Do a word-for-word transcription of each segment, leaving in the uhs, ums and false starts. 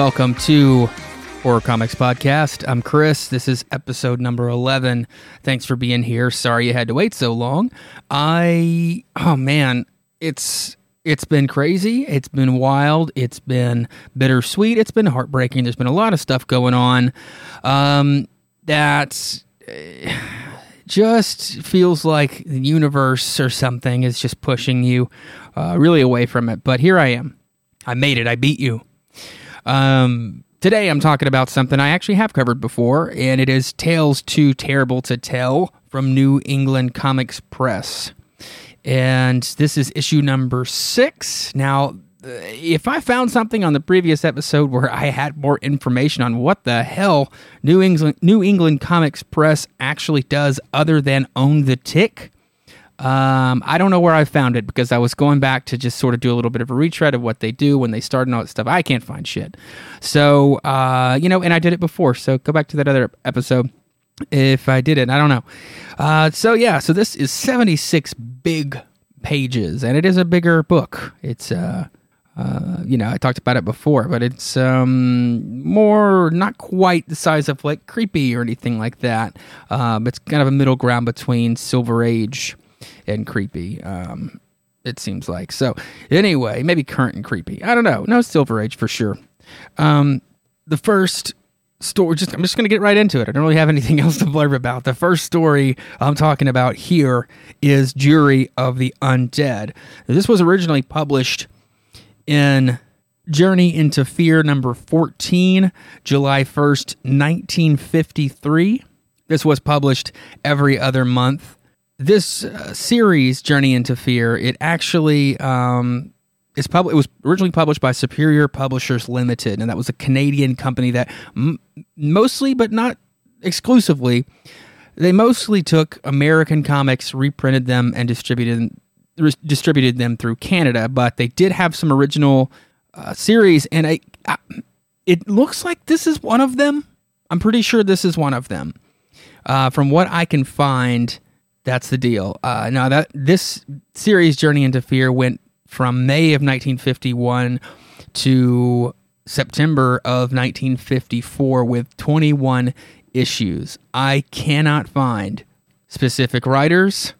Welcome to Horror Comics Podcast. I'm Chris. This is episode number eleven. Thanks for being here. Sorry you had to wait so long. I, oh man, it's it's been crazy. It's been wild. It's been bittersweet. It's been heartbreaking. There's been a lot of stuff going on. Um, that's... Uh, just feels like the universe or something is just pushing you uh, really away from it. But here I am. I made it. I beat you. Um, today I'm talking about something I actually have covered before, and it is Tales Too Terrible to Tell from New England Comics Press. And this is issue number six. Now, if I found something on the previous episode where I had more information on what the hell New England New England Comics Press actually does other than own the tick, um, I don't know where I found it, because I was going back to just sort of do a little bit of a retread of what they do when they start and all that stuff. I can't find shit. So, uh, you know, and I did it before, so go back to that other episode if I did it. I don't know. Uh, so, yeah, so this is seventy-six big pages, and it is a bigger book. It's... Uh, Uh, you know, I talked about it before, but it's um, more, not quite the size of like Creepy or anything like that. Um, it's kind of a middle ground between Silver Age and Creepy, um, it seems like. So anyway, maybe Current and Creepy. I don't know. No, Silver Age for sure. Um, the first story, just, I'm just going to get right into it. I don't really have anything else to blurb about. The first story I'm talking about here is Jury of the Undead. Now, this was originally published in Journey into Fear number fourteen, July first, nineteen fifty-three. This was published every other month. This uh, series, Journey into Fear, it actually um, is pub- it was originally published by Superior Publishers Limited, and that was a Canadian company that m- mostly, but not exclusively, they mostly took American comics, reprinted them, and distributed them. distributed them through Canada, but they did have some original uh, series, and I, I, it looks like this is one of them. I'm pretty sure this is one of them. Uh, from what I can find, that's the deal. Uh, now, that this series, Journey into Fear, went from May of nineteen fifty-one to September of nineteen fifty-four with twenty-one issues. I cannot find specific writers.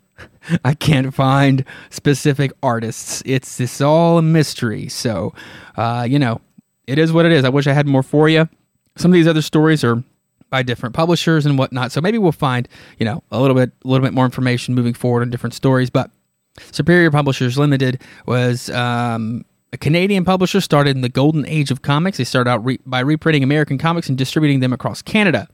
I can't find specific artists. It's, it's all a mystery. So, uh, you know, it is what it is. I wish I had more for you. Some of these other stories are by different publishers and whatnot. So maybe we'll find, you know, a little bit, a little bit more information moving forward on different stories. But Superior Publishers Limited was um, a Canadian publisher, started in the golden age of comics. They started out re- by reprinting American comics and distributing them across Canada.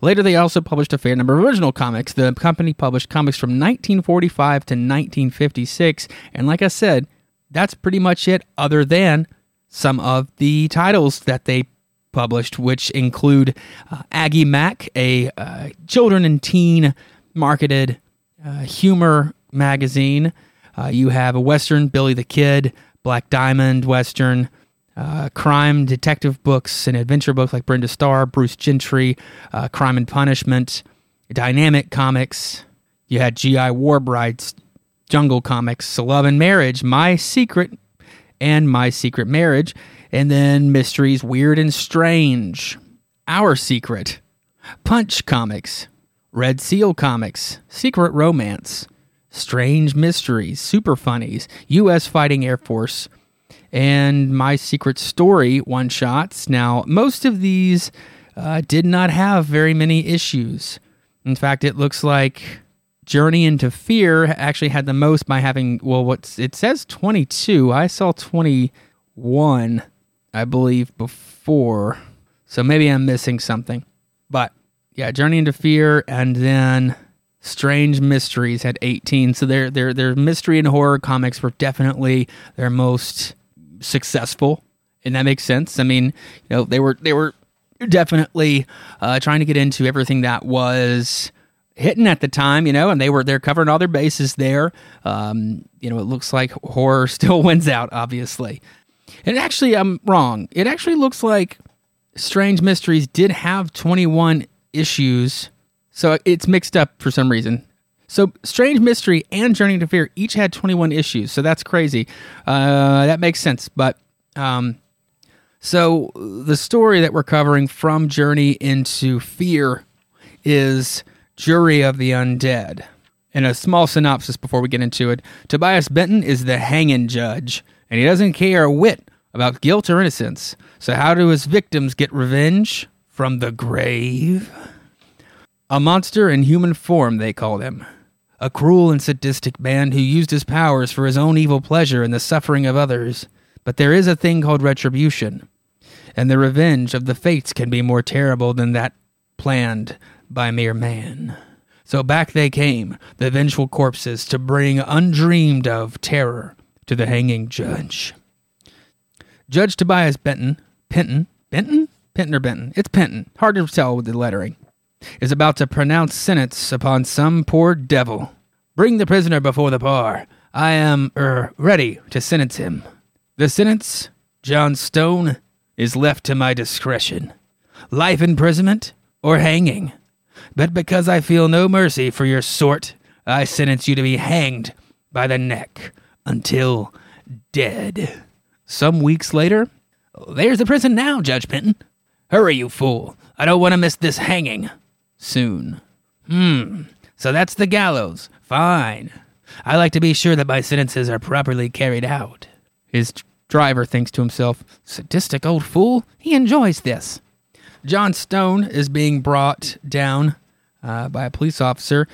Later, they also published a fair number of original comics. The company published comics from nineteen forty-five to nineteen fifty-six, and like I said, that's pretty much it, other than some of the titles that they published, which include uh, Aggie Mac, a uh, children and teen marketed uh, humor magazine. Uh, you have a Western, Billy the Kid, Black Diamond Western, Uh, crime detective books and adventure books like Brenda Starr, Bruce Gentry, uh, Crime and Punishment, Dynamic Comics. You had G I War Brides, Jungle Comics, Love and Marriage, My Secret, and My Secret Marriage. And then Mysteries Weird and Strange, Our Secret, Punch Comics, Red Seal Comics, Secret Romance, Strange Mysteries, Super Funnies, U S Fighting Air Force, and My Secret Story one-shots. Now, most of these uh, did not have very many issues. In fact, it looks like Journey into Fear actually had the most by having, well, what's it says twenty-two. I saw twenty-one, I believe, before. So maybe I'm missing something. But, yeah, Journey into Fear and then Strange Mysteries had eighteen. So their, their, their mystery and horror comics were definitely their most successful, and that makes sense. I mean, you know, they were they were definitely uh, trying to get into everything that was hitting at the time, you know, and they were they're covering all their bases there. Um, you know, it looks like horror still wins out, obviously. And actually, I'm wrong. It actually looks like Strange Mysteries did have twenty-one issues, so it's mixed up for some reason. So, Strange Mystery and Journey into Fear each had twenty-one issues, so that's crazy. Uh, that makes sense, but um, So the story that we're covering from Journey into Fear is Jury of the Undead. And a small synopsis before we get into it. Tobias Benton is the hanging judge, and he doesn't care a whit about guilt or innocence. So how do his victims get revenge? From the grave? A monster in human form, they called him. A cruel and sadistic man who used his powers for his own evil pleasure and the suffering of others. But there is a thing called retribution, and the revenge of the fates can be more terrible than that planned by mere man. So back they came, the vengeful corpses, to bring undreamed of terror to the hanging judge. Judge Tobias Benton, Penton, Benton? Penton or Benton? It's Penton, hard to tell with the lettering, is about to pronounce sentence upon some poor devil. Bring the prisoner before the bar. I am, er, ready to sentence him. The sentence, John Stone, is left to my discretion. Life imprisonment or hanging. But because I feel no mercy for your sort, I sentence you to be hanged by the neck until dead. Some weeks later, there's the prison now, Judge Penton. Hurry, you fool. I don't want to miss this hanging. Soon. Hmm, so that's the gallows. Fine. I like to be sure that my sentences are properly carried out. His driver thinks to himself, sadistic old fool, he enjoys this. John Stone is being brought down uh, by a police officer.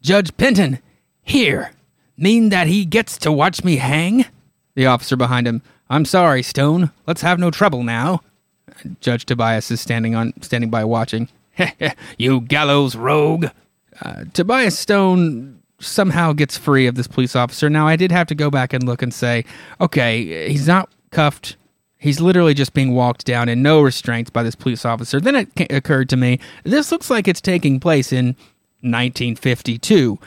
Judge Penton, here. Mean that he gets to watch me hang? The officer behind him, I'm sorry, Stone. Let's have no trouble now. Judge Tobias is standing on, standing by watching. You gallows rogue. Uh, Tobias Stone somehow gets free of this police officer. Now, I did have to go back and look and say, okay, he's not cuffed. He's literally just being walked down in no restraints by this police officer. Then it occurred to me, this looks like it's taking place in nineteen fifty-two.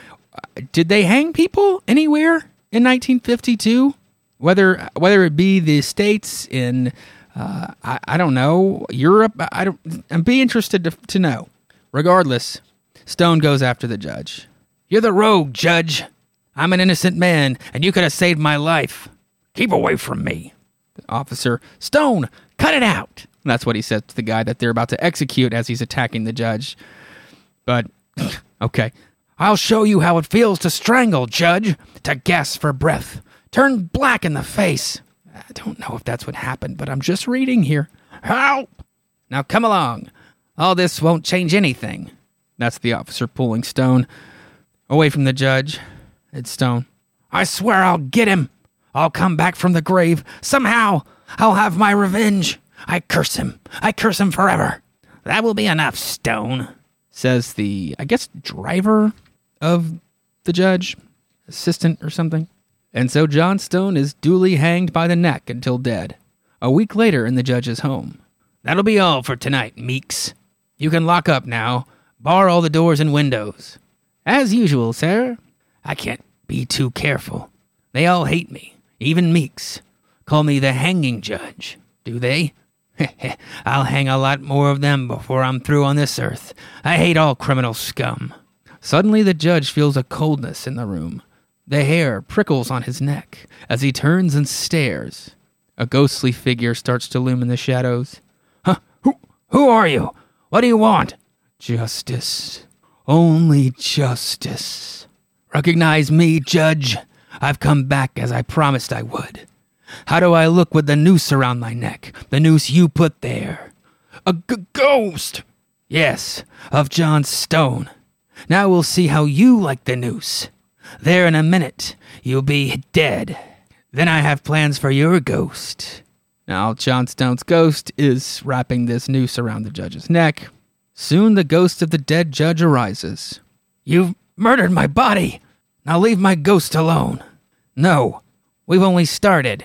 Did they hang people anywhere in nineteen fifty-two? Whether whether it be the States, in, uh, I, I don't know, Europe, I don't, I'd be interested to, to know. Regardless, Stone goes after the judge. You're the rogue, Judge. I'm an innocent man, and you could have saved my life. Keep away from me. The officer, Stone, cut it out. And that's what he says to the guy that they're about to execute as he's attacking the judge. But, okay. I'll show you how it feels to strangle, Judge, to gasp for breath. Turn black in the face. I don't know if that's what happened, but I'm just reading here. Help! Now come along. All this won't change anything. That's the officer pulling Stone away from the judge. It's Stone. I swear I'll get him. I'll come back from the grave. Somehow, I'll have my revenge. I curse him. I curse him forever. That will be enough, Stone, says the, I guess, driver of the judge, assistant or something. And so John Stone is duly hanged by the neck until dead. A week later in the judge's home. That'll be all for tonight, Meeks. You can lock up now. Bar all the doors and windows. As usual, sir. I can't be too careful. They all hate me, even Meeks. Call me the hanging judge, do they? I'll hang a lot more of them before I'm through on this earth. I hate all criminal scum. Suddenly the judge feels a coldness in the room. The hair prickles on his neck as he turns and stares. A ghostly figure starts to loom in the shadows. Huh? Who, who are you? What do you want? Justice. Only justice. Recognize me, Judge. I've come back as I promised I would. How do I look with the noose around my neck? The noose you put there. A g- ghost! Yes, of John Stone. Now we'll see how you like the noose. There in a minute, you'll be dead. Then I have plans for your ghost. Now, John Stone's ghost is wrapping this noose around the judge's neck. Soon the ghost of the dead judge arises. You've murdered my body! Now leave my ghost alone! No, we've only started.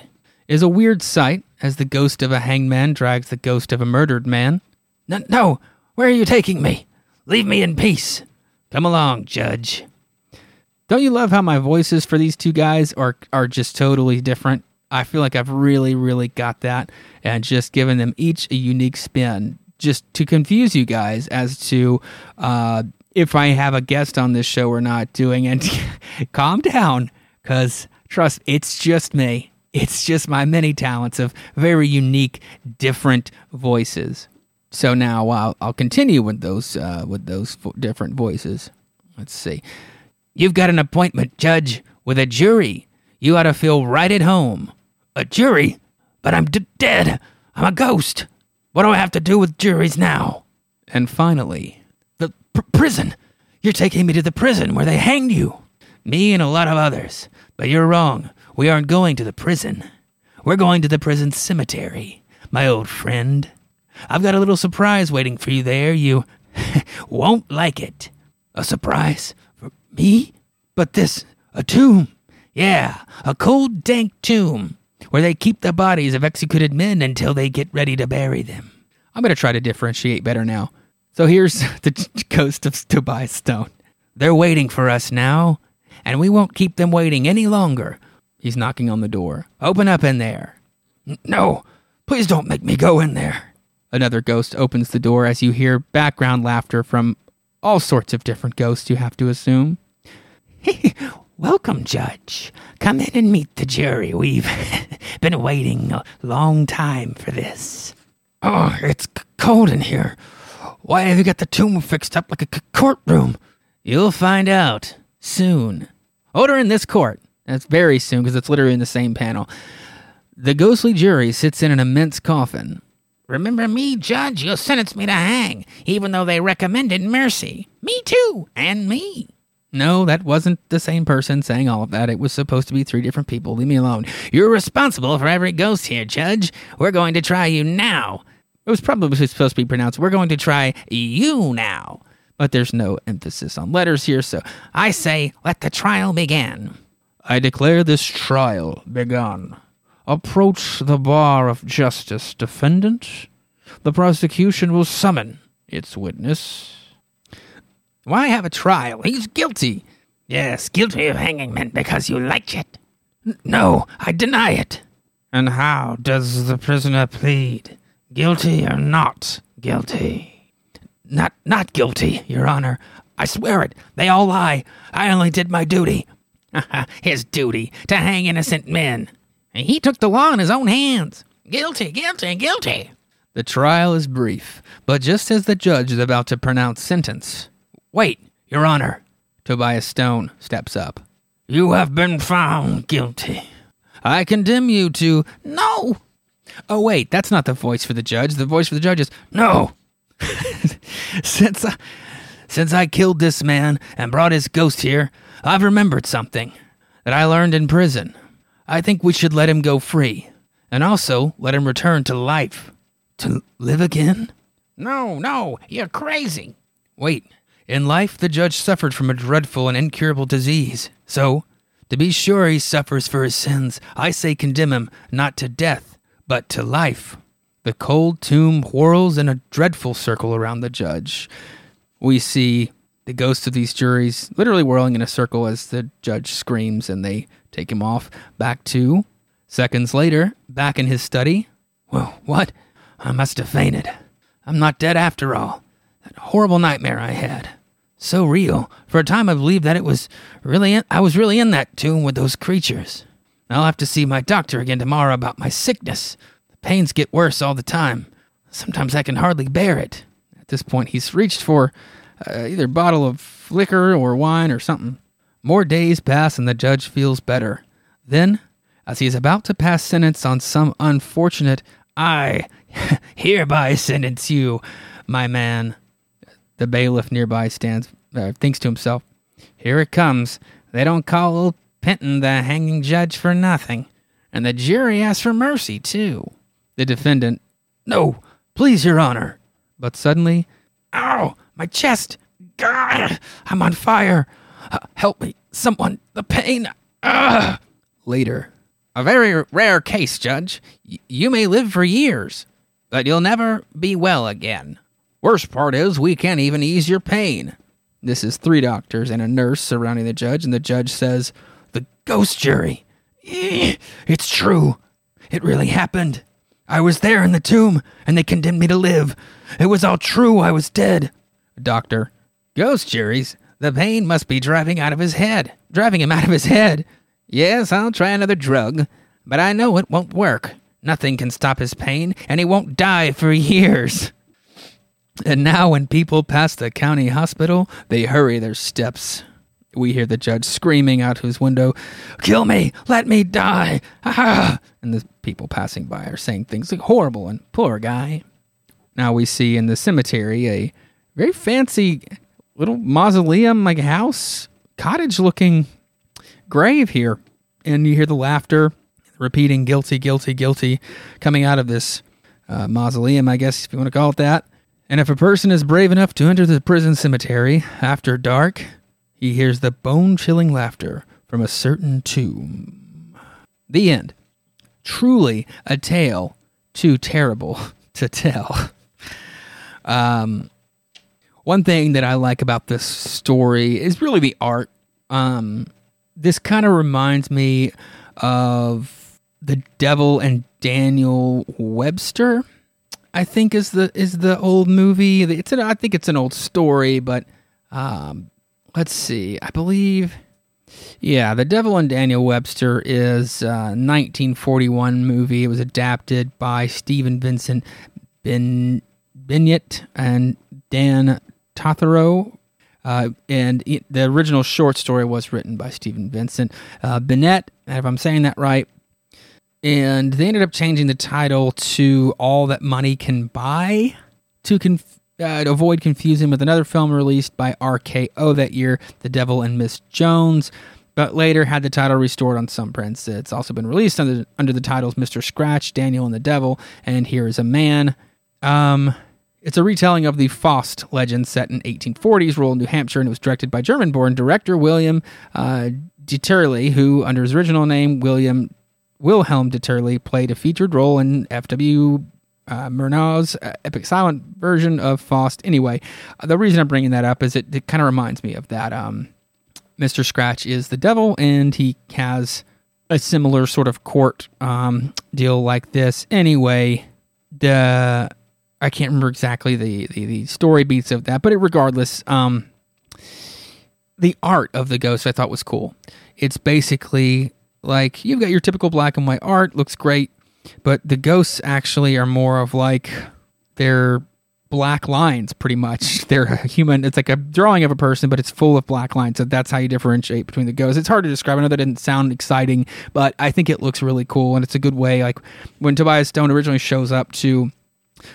Is a weird sight as the ghost of a hanged man drags the ghost of a murdered man. No, no, where are you taking me? Leave me in peace! Come along, Judge. Don't you love how my voices for these two guys are, are just totally different? I feel like I've really, really got that, and just given them each a unique spin. Just to confuse you guys as to uh, if I have a guest on this show or not doing it. Calm down, because trust, it's just me. It's just my many talents of very unique, different voices. So now I'll, I'll continue with those uh, with those fo- different voices. Let's see. You've got an appointment, Judge, with a jury. You ought to feel right at home. A jury? But I'm d- dead. I'm a ghost. What do I have to do with juries now? And finally, the pr- prison. You're taking me to the prison where they hanged you. Me and a lot of others. But you're wrong. We aren't going to the prison. We're going to the prison cemetery, my old friend. I've got a little surprise waiting for you there. You won't like it. A surprise for me? But this, a tomb. Yeah, a cold, dank tomb where they keep the bodies of executed men until they get ready to bury them. I'm going to try to differentiate better now. So here's the ghost of Tobias Stone. They're waiting for us now, and we won't keep them waiting any longer. He's knocking on the door. Open up in there. No, please don't make me go in there. Another ghost opens the door as you hear background laughter from all sorts of different ghosts, you have to assume. Welcome, Judge. Come in and meet the jury. We've been waiting a long time for this. Oh, it's c- cold in here. Why have you got the tomb fixed up like a c- courtroom? You'll find out soon. Order in this court. That's very soon because it's literally in the same panel. The ghostly jury sits in an immense coffin. Remember me, Judge? You'll sentence me to hang, even though they recommended mercy. Me too, and me. No, that wasn't the same person saying all of that. It was supposed to be three different people. Leave me alone. You're responsible for every ghost here, Judge. We're going to try you now. It was probably supposed to be pronounced, we're going to try you now. But there's no emphasis on letters here, so I say, let the trial begin. I declare this trial begun. Approach the bar of justice, defendant. The prosecution will summon its witness. Why have a trial? He's guilty. Yes, guilty of hanging men because you liked it. N- no, I deny it. And how does the prisoner plead? Guilty or not guilty? Not not guilty, Your Honor. I swear it. They all lie. I only did my duty. His duty, to hang innocent men. He took the law in his own hands. Guilty, guilty, guilty. The trial is brief, but just as the judge is about to pronounce sentence... Wait, Your Honor. Tobias Stone steps up. You have been found guilty. I condemn you to... No! Oh, wait, that's not the voice for the judge. The voice for the judge is... No! Since I... Since I killed this man and brought his ghost here, I've remembered something that I learned in prison. I think we should let him go free, and also let him return to life. To live again? No, no, you're crazy. Wait, in life the judge suffered from a dreadful and incurable disease. So, to be sure he suffers for his sins, I say condemn him not to death, but to life. The cold tomb whirls in a dreadful circle around the judge. We see the ghosts of these juries literally whirling in a circle as the judge screams and they take him off back to... Seconds later, back in his study. Whoa, what? I must have fainted. I'm not dead after all. That horrible nightmare I had. So real. For a time I believed that it was really in, I was really in that tomb with those creatures. I'll have to see my doctor again tomorrow about my sickness. The pains get worse all the time. Sometimes I can hardly bear it. At this point, he's reached for uh, either a bottle of liquor or wine or something. More days pass and the judge feels better. Then, as he is about to pass sentence on some unfortunate, I hereby sentence you, my man. The bailiff nearby stands, uh, thinks to himself, here it comes. They don't call old Penton the hanging judge for nothing. And the jury asks for mercy, too. The defendant, no, please, Your Honor. But suddenly, ow, my chest, God, I'm on fire, uh, help me, someone, the pain, ugh. Later, a very rare case, Judge, y- you may live for years, but you'll never be well again. Worst part is we can't even ease your pain. This is three doctors and a nurse surrounding the judge, and the judge says, the ghost jury, it's true, it really happened. I was there in the tomb, and they condemned me to live. It was all true. I was dead. Doctor, ghost juries? The pain must be driving out of his head. Driving him out of his head. Yes, I'll try another drug. But I know it won't work. Nothing can stop his pain, and he won't die for years. And now when people pass the county hospital, they hurry their steps. We hear the judge screaming out his window, "Kill me! Let me die!" Ah! And the people passing by are saying things like, "Horrible," and "Poor guy." Now we see in the cemetery a very fancy little mausoleum, like house, cottage-looking grave here. And you hear the laughter, repeating "guilty, guilty, guilty," coming out of this uh, mausoleum, I guess, if you want to call it that. And if a person is brave enough to enter the prison cemetery after dark, he hears the bone-chilling laughter from a certain tomb. The end. Truly a tale too terrible to tell. Um, one thing that I like about this story is really the art. Um, this kind of reminds me of The Devil and Daniel Webster, I think is the is the old movie. It's an, I think it's an old story, but um, let's see. I believe, yeah, The Devil and Daniel Webster is a nineteen forty-one movie. It was adapted by Stephen Vincent Ben Binyat and Dan Tothero. Uh, and it, the original short story was written by Stephen Vincent uh, Binyat, if I'm saying that right. And they ended up changing the title to All That Money Can Buy to, conf- uh, to avoid confusing with another film released by R K O that year, The Devil and Miss Jones, but later had the title restored on some prints. It's also been released under, under the titles Mister Scratch, Daniel and the Devil, and Here is a Man. Um, it's a retelling of the Faust legend set in eighteen forties, rural New Hampshire, and it was directed by German-born director William uh, Dieterle, who, under his original name, William Wilhelm Dieterle, played a featured role in F W Uh, Murnau's uh, epic silent version of Faust. Anyway, uh, the reason I'm bringing that up is it, it kind of reminds me of that. Um, Mister Scratch is the devil, and he has a similar sort of court um, deal like this. Anyway, the I can't remember exactly the, the, the story beats of that, but it, regardless, um, the art of the ghost I thought was cool. It's basically like, you've got your typical black and white art, looks great, but the ghosts actually are more of like, they're black lines pretty much. They're a human, it's like a drawing of a person, but it's full of black lines, so that's how you differentiate between the ghosts. It's hard to describe. I know that didn't sound exciting, but I think it looks really cool, and it's a good way. Like, when Tobias Stone originally shows up to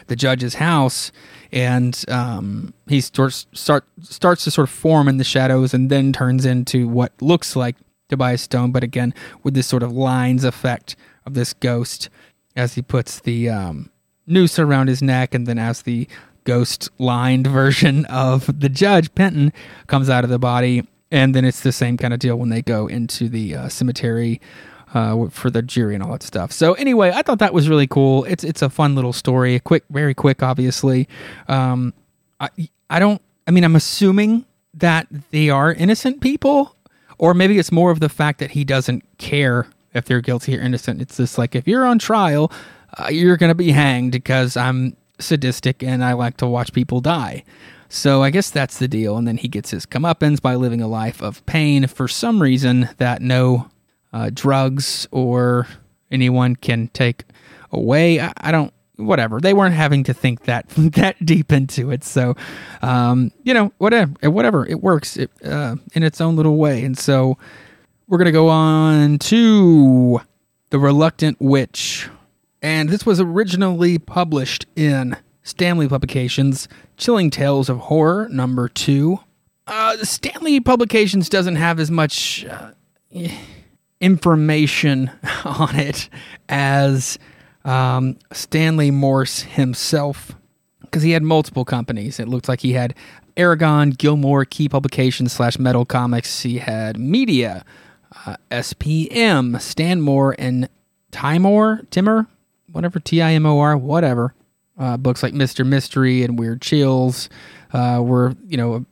the judge's house, and um, he starts, start, starts to sort of form in the shadows and then turns into what looks like Tobias Stone, but again, with this sort of lines effect of this ghost as he puts the um, noose around his neck, and then as the ghost-lined version of the judge, Penton, comes out of the body, and then it's the same kind of deal when they go into the uh, cemetery uh, for the jury and all that stuff. So anyway, I thought that was really cool. It's it's a fun little story, quick, very quick, obviously. Um, I I don't, I mean, I'm assuming that they are innocent people, or maybe it's more of the fact that he doesn't care if they're guilty or innocent. It's just like, if you're on trial, uh, you're going to be hanged because I'm sadistic and I like to watch people die. So I guess that's the deal. And then he gets his comeuppance by living a life of pain for some reason that no uh, drugs or anyone can take away. I, I don't, whatever. They weren't having to think that that deep into it. So, um, you know, whatever, whatever. It works it, uh, in its own little way. And so we're going to go on to The Reluctant Witch. And this was originally published in Stanley Publications, Chilling Tales of Horror, number two. Uh, Stanley Publications doesn't have as much uh, information on it as um, Stanley Morse himself, because he had multiple companies. It looked like he had Aragon, Gilmore, Key Publications slash Metal Comics. He had Media, Uh, S P M, Stanmore, and Timor, Timor, whatever, T I M O R, whatever. Uh, books like Mister Mystery and Weird Chills uh, were, you know, a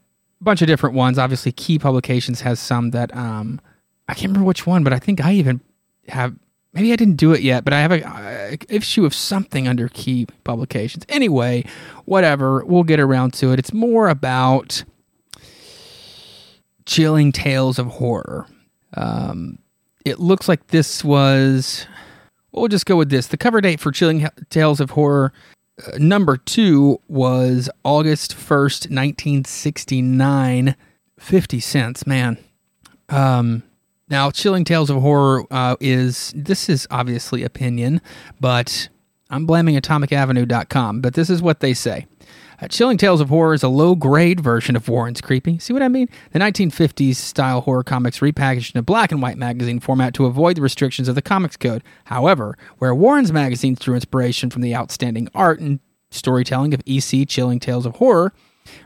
bunch of different ones. Obviously, Key Publications has some that, um, I can't remember which one, but I think I even have, maybe I didn't do it yet, but I have a, a issue of something under Key Publications. Anyway, whatever, we'll get around to it. It's more about Chilling Tales of Horror. Um, it looks like this was we'll just go with this. The cover date for Chilling Tales of Horror uh, number two was August first, nineteen sixty-nine. fifty cents, man. Um, now, Chilling Tales of Horror uh, is, this is obviously opinion, but I'm blaming atomic avenue dot com, but this is what they say. Uh, Chilling Tales of Horror is a low-grade version of Warren's Creepy. See what I mean? The nineteen fifties-style horror comics repackaged in a black and white magazine format to avoid the restrictions of the Comics Code. However, where Warren's magazines drew inspiration from the outstanding art and storytelling of E C, Chilling Tales of Horror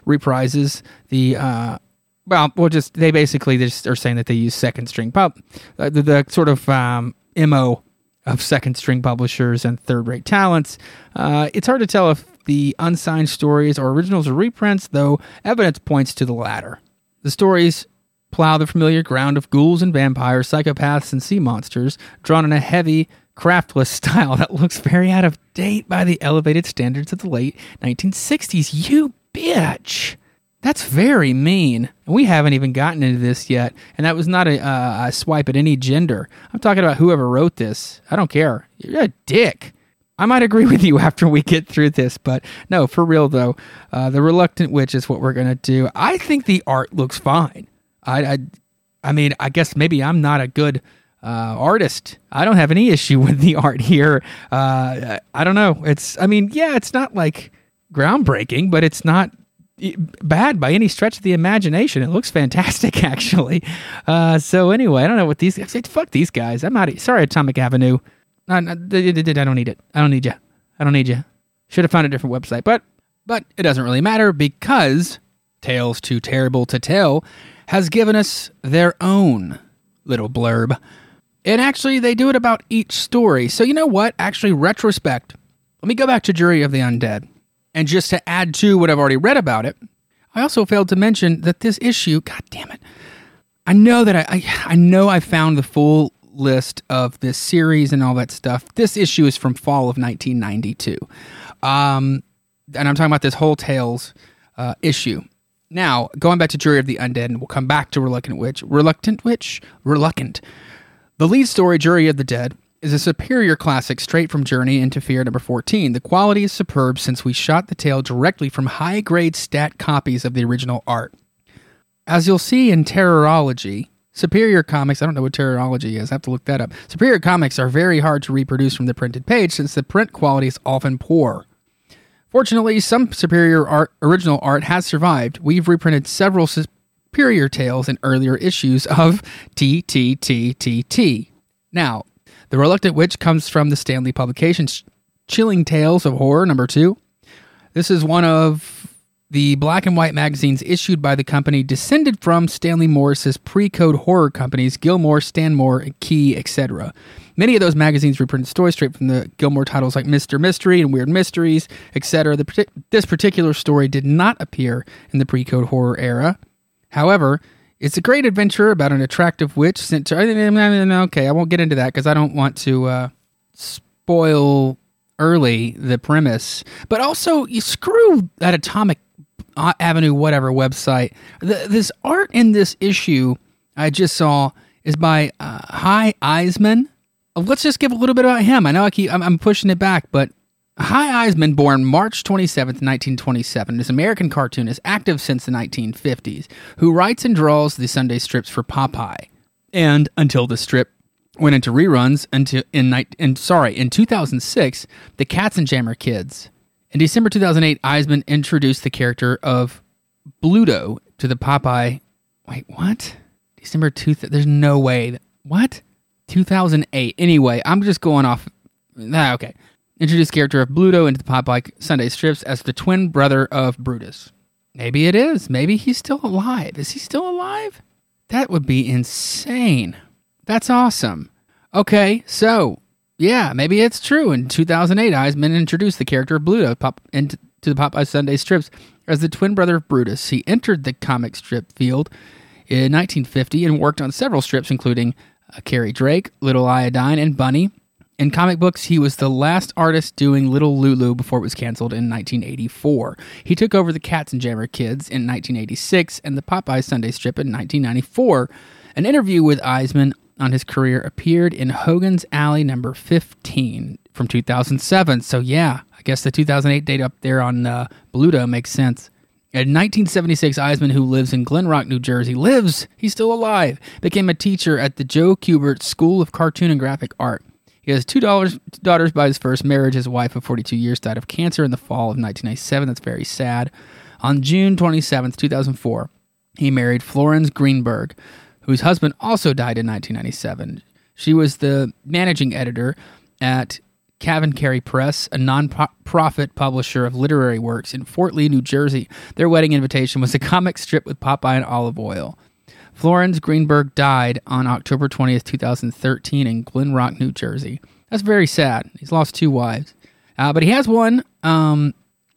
reprises the... Uh, Well, we'll just, they basically just are saying that they use second string pub, uh, the, the sort of um, M O of second string publishers and third rate talents. Uh, it's hard to tell if the unsigned stories are originals or reprints, though evidence points to the latter. The stories plow the familiar ground of ghouls and vampires, psychopaths and sea monsters, drawn in a heavy, craftless style that looks very out of date by the elevated standards of the late nineteen sixties. You bitch! That's very mean. And we haven't even gotten into this yet. And that was not a, uh, a swipe at any gender. I'm talking about whoever wrote this. I don't care. You're a dick. I might agree with you after we get through this, but no, for real though, uh, The Reluctant Witch is what we're going to do. I think the art looks fine. I, I, I mean, I guess maybe I'm not a good uh, artist. I don't have any issue with the art here. Uh, I don't know. It's, I mean, yeah, it's not like groundbreaking, but it's not bad by any stretch of the imagination. It looks fantastic, actually. Uh, so anyway, I don't know what these... Fuck these guys. I'm out of... Sorry, Atomic Avenue. I, I, I don't need it. I don't need you. I don't need you. Should have found a different website, but but it doesn't really matter because Tales Too Terrible to Tell has given us their own little blurb. And actually, they do it about each story. So you know what? Actually, retrospect. Let me go back to Jury of the Undead. And just to add to what I've already read about it, I also failed to mention that this issue, God damn it, I know that I, I, I know I found the full list of this series and all that stuff. This issue is from fall of nineteen ninety-two. Um, and I'm talking about this whole Tales uh, issue. Now, going back to Jury of the Undead, and we'll come back to Reluctant Witch. Reluctant Witch? Reluctant. The lead story, Jury of the Dead, is a superior classic straight from Journey into Fear number fourteen. The quality is superb since we shot the tale directly from high-grade stat copies of the original art. As you'll see in Terrorology, Superior Comics, I don't know what Terrorology is, I have to look that up. Superior Comics are very hard to reproduce from the printed page since the print quality is often poor. Fortunately, some Superior art, original art has survived. We've reprinted several Superior tales in earlier issues of T T T T T. Now, The Reluctant Witch comes from the Stanley Publications Chilling Tales of Horror, number two. This is one of the black and white magazines issued by the company descended from Stanley Morris's pre-code horror companies, Gilmore, Stanmore, and Key, et cetera. Many of those magazines reprinted stories straight from the Gilmore titles like Mister Mystery and Weird Mysteries, et cetera. Partic- this particular story did not appear in the pre-code horror era. However, it's a great adventure about an attractive witch sent to... Okay, I won't get into that because I don't want to uh, spoil early the premise. But also, you screw that Atomic Avenue whatever website. The, this art in this issue I just saw is by uh, Hy Eisman. Let's just give a little bit about him. I know I keep, I'm, I'm pushing it back, but... Hy Eisman, born March twenty-seventh, nineteen twenty-seven, is an American cartoonist active since the nineteen fifties, who writes and draws the Sunday strips for Popeye. And until the strip went into reruns until in, in sorry, in two thousand six, the Cats and Jammer Kids. In December two thousand eight, Eisman introduced the character of Bluto to the Popeye. Wait, what? December two. There's no way. What? two thousand eight. Anyway, I'm just going off. Ah, okay. Introduced character of Bluto into the Popeye Sunday strips as the twin brother of Brutus. Maybe it is. Maybe he's still alive. Is he still alive? That would be insane. That's awesome. Okay, so, yeah, maybe it's true. In two thousand eight, Eisman introduced the character of Bluto pop into the Popeye Sunday strips as the twin brother of Brutus. He entered the comic strip field in nineteen fifty and worked on several strips, including uh, Carrie Drake, Little Iodine, and Bunny. In comic books, he was the last artist doing Little Lulu before it was canceled in nineteen eighty-four. He took over the Cats and Jammer Kids in nineteen eighty-six and the Popeye Sunday strip in nineteen ninety-four. An interview with Eisman on his career appeared in Hogan's Alley number fifteen from two thousand seven. So yeah, I guess the two thousand eight date up there on uh, Bluto makes sense. In nineteen seventy-six, Eisman, who lives in Glen Rock, New Jersey, lives, he's still alive, became a teacher at the Joe Kubert School of Cartoon and Graphic Art. He has two daughters by his first marriage. His wife of forty-two years died of cancer in the fall of nineteen ninety-seven. That's very sad. On June twenty-seventh, two thousand four, he married Florence Greenberg, whose husband also died in nineteen ninety-seven. She was the managing editor at Cavan Carey Press, a non-profit publisher of literary works in Fort Lee, New Jersey. Their wedding invitation was a comic strip with Popeye and olive oil. Florence Greenberg died on October twentieth, two thousand thirteen in Glen Rock, New Jersey. That's very sad. He's lost two wives. Uh, but he has won um,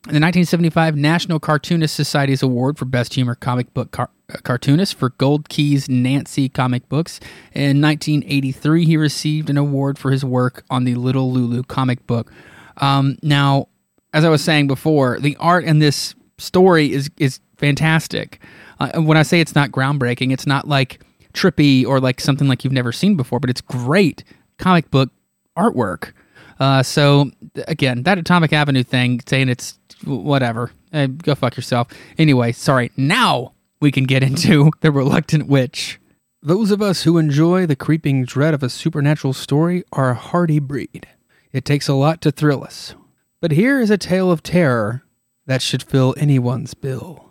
the nineteen seventy-five National Cartoonist Society's Award for Best Humor Comic Book Car- Cartoonist for Gold Key's Nancy comic books. In nineteen eighty-three, he received an award for his work on the Little Lulu comic book. Um, now, as I was saying before, the art in this story is is fantastic. Uh, when I say it's not groundbreaking, it's not like trippy or like something like you've never seen before, but it's great comic book artwork. Uh, so, again, that Atomic Avenue thing, saying it's whatever, hey, go fuck yourself. Anyway, sorry, now we can get into The Reluctant Witch. Those of us who enjoy the creeping dread of a supernatural story are a hardy breed. It takes a lot to thrill us. But here is a tale of terror that should fill anyone's bill.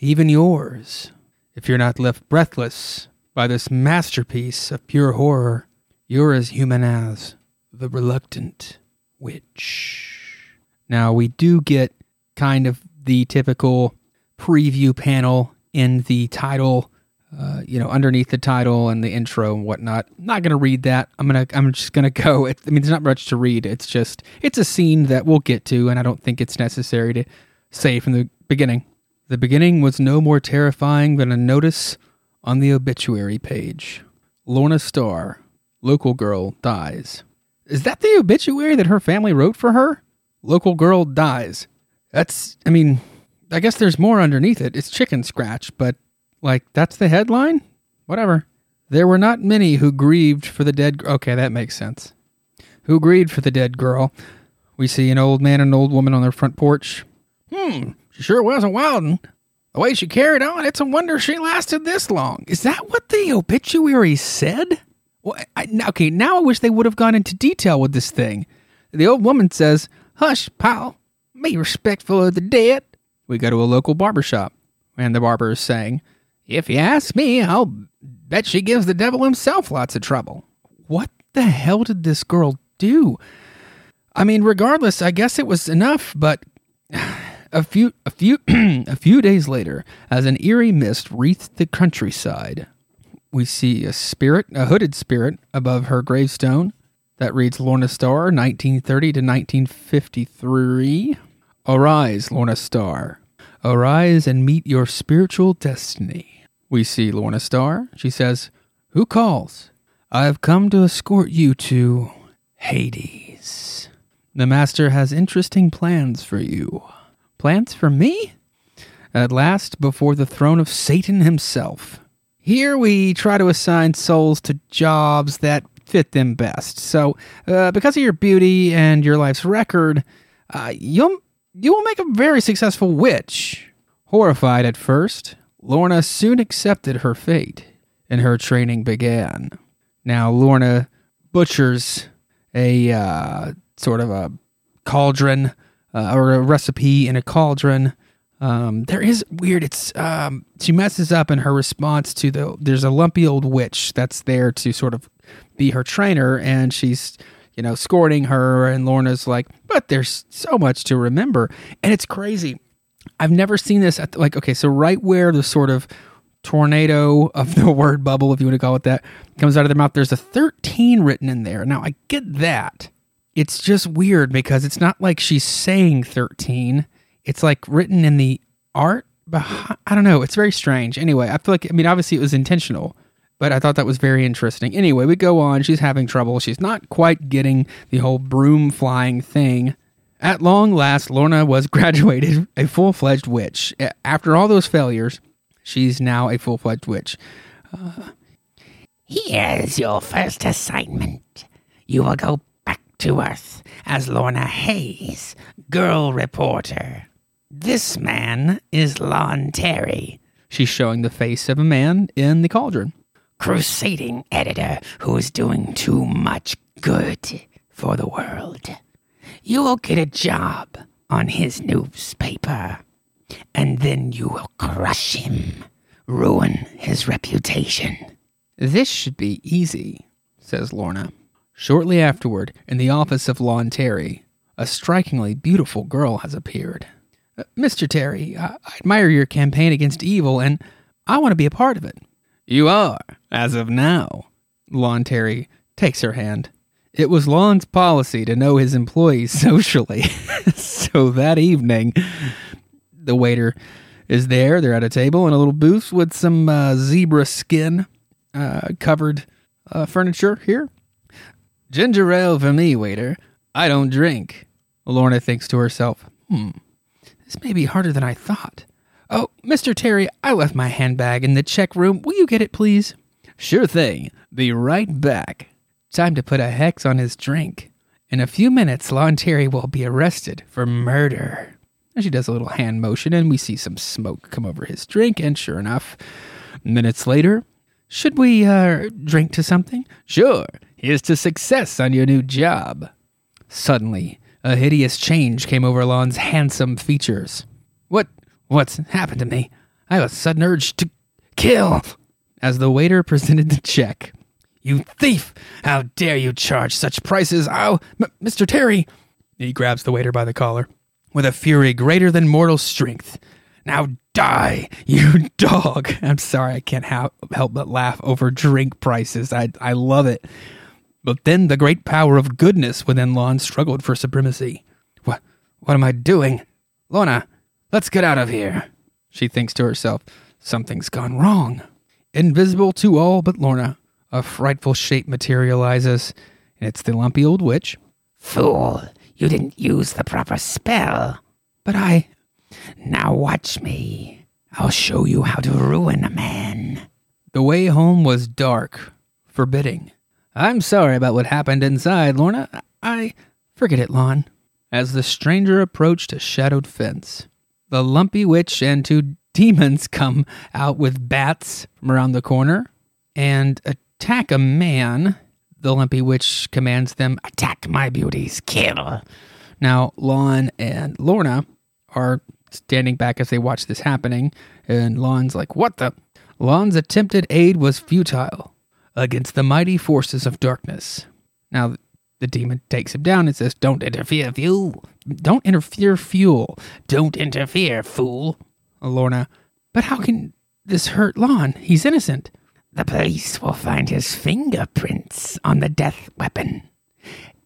Even yours, if you're not left breathless by this masterpiece of pure horror. You're as human as The Reluctant Witch. Now, we do get kind of the typical preview panel in the title, uh, you know, underneath the title and the intro and whatnot. I'm not going to read that. I'm gonna. I'm just going to go. It, I mean, there's not much to read. It's just, it's a scene that we'll get to, and I don't think it's necessary to say from the beginning. The beginning was no more terrifying than a notice on the obituary page. Lorna Starr, local girl, dies. Is that the obituary that her family wrote for her? Local girl dies. That's, I mean, I guess there's more underneath it. It's chicken scratch, but, like, that's the headline? Whatever. There were not many who grieved for the dead girl. Okay, that makes sense. Who grieved for the dead girl. We see an old man and an old woman on their front porch. Hmm. She sure was a wild one. The way she carried on, it's a wonder she lasted this long. Is that what the obituary said? Well, I, okay, now I wish they would have gone into detail with this thing. The old woman says, "Hush, pal. Be respectful of the dead." We go to a local barbershop, and the barber is saying, "If you ask me, I'll bet she gives the devil himself lots of trouble." What the hell did this girl do? I mean, regardless, I guess it was enough, but... A few, a few, a few days later, as an eerie mist wreathed the countryside, we see a spirit, a hooded spirit, above her gravestone that reads Lorna Starr, nineteen thirty to nineteen fifty-three. Arise, Lorna Starr. Arise and meet your spiritual destiny. We see Lorna Starr. She says, "Who calls? I have come to escort you to Hades. The master has interesting plans for you." Plans for me? At last, before the throne of Satan himself. Here we try to assign souls to jobs that fit them best. So, uh, because of your beauty and your life's record, uh, you'll, you will make a very successful witch. Horrified at first, Lorna soon accepted her fate, and her training began. Now, Lorna butchers a uh, sort of a cauldron Uh, or a recipe in a cauldron. Um, there is weird. It's um, she messes up in her response to the. There's a lumpy old witch that's there to sort of be her trainer, and she's, you know, scorning her. And Lorna's like, "But there's so much to remember," and it's crazy. I've never seen this. At the, like, okay, so right where the sort of tornado of the word bubble, if you want to call it that, comes out of their mouth, there's a thirteen written in there. Now I get that. It's just weird because it's not like she's saying thirteen. It's like written in the art behind, I don't know. It's very strange. Anyway, I feel like, I mean, obviously it was intentional, but I thought that was very interesting. Anyway, we go on. She's having trouble. She's not quite getting the whole broom flying thing. At long last, Lorna was graduated a full-fledged witch. After all those failures, she's now a full-fledged witch. Uh, Here's your first assignment. You will go back to Earth as Lorna Hayes, girl reporter. This man is Lon Terry. She's showing the face of a man in the cauldron. Crusading editor who is doing too much good for the world. You will get a job on his newspaper, and then you will crush him, ruin his reputation. This should be easy, says Lorna. Shortly afterward, in the office of Lon Terry, a strikingly beautiful girl has appeared. Mister Terry, I admire your campaign against evil, and I want to be a part of it. You are, as of now. Lon Terry takes her hand. It was Lon's policy to know his employees socially, so that evening, the waiter is there. They're at a table in a little booth with some uh, zebra skin uh, covered uh, furniture here. Ginger ale for me, waiter. I don't drink. Lorna thinks to herself, hmm, this may be harder than I thought. Oh, Mister Terry, I left my handbag in the check room. Will you get it, please? Sure thing. Be right back. Time to put a hex on his drink. In a few minutes, Lon Terry will be arrested for murder. And she does a little hand motion, and we see some smoke come over his drink, and sure enough, minutes later, should we uh, drink to something? Sure. Here's to success on your new job. Suddenly, a hideous change came over Lon's handsome features. What? What's happened to me? I have a sudden urge to kill. As the waiter presented the check. You thief! How dare you charge such prices? Ow, M- Mister Terry! He grabs the waiter by the collar with a fury greater than mortal strength. Now die, you dog! I'm sorry, I can't ha- help but laugh over drink prices. I I love it. But then the great power of goodness within Lon struggled for supremacy. What what am I doing? Lorna, let's get out of here. She thinks to herself, something's gone wrong. Invisible to all but Lorna, a frightful shape materializes, and it's the lumpy old witch. Fool, you didn't use the proper spell. But I... Now watch me. I'll show you how to ruin a man. The way home was dark, forbidding. I'm sorry about what happened inside, Lorna. I... Forget it, Lon. As the stranger approached a shadowed fence, the lumpy witch and two demons come out with bats from around the corner, and a attack a man. The lumpy witch commands them, attack my beauties, kill. Now, Lon and Lorna are standing back as they watch this happening, and Lon's like, what the? Lon's attempted aid was futile against the mighty forces of darkness. Now, the demon takes him down and says, don't interfere, fool. Don't interfere, fool. Don't interfere, fool. Lorna, but how can this hurt Lon? He's innocent. The police will find his fingerprints on the death weapon,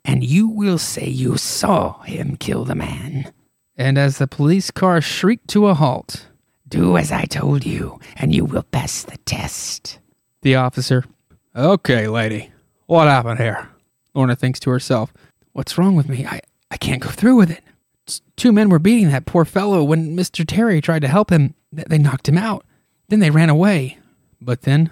and you will say you saw him kill the man. And as the police car shrieked to a halt, do as I told you, and you will pass the test. The officer, okay, lady, what happened here? Lorna thinks to herself, what's wrong with me? I, I can't go through with it. T- two men were beating that poor fellow when Mister Terry tried to help him. They knocked him out. Then they ran away. But then...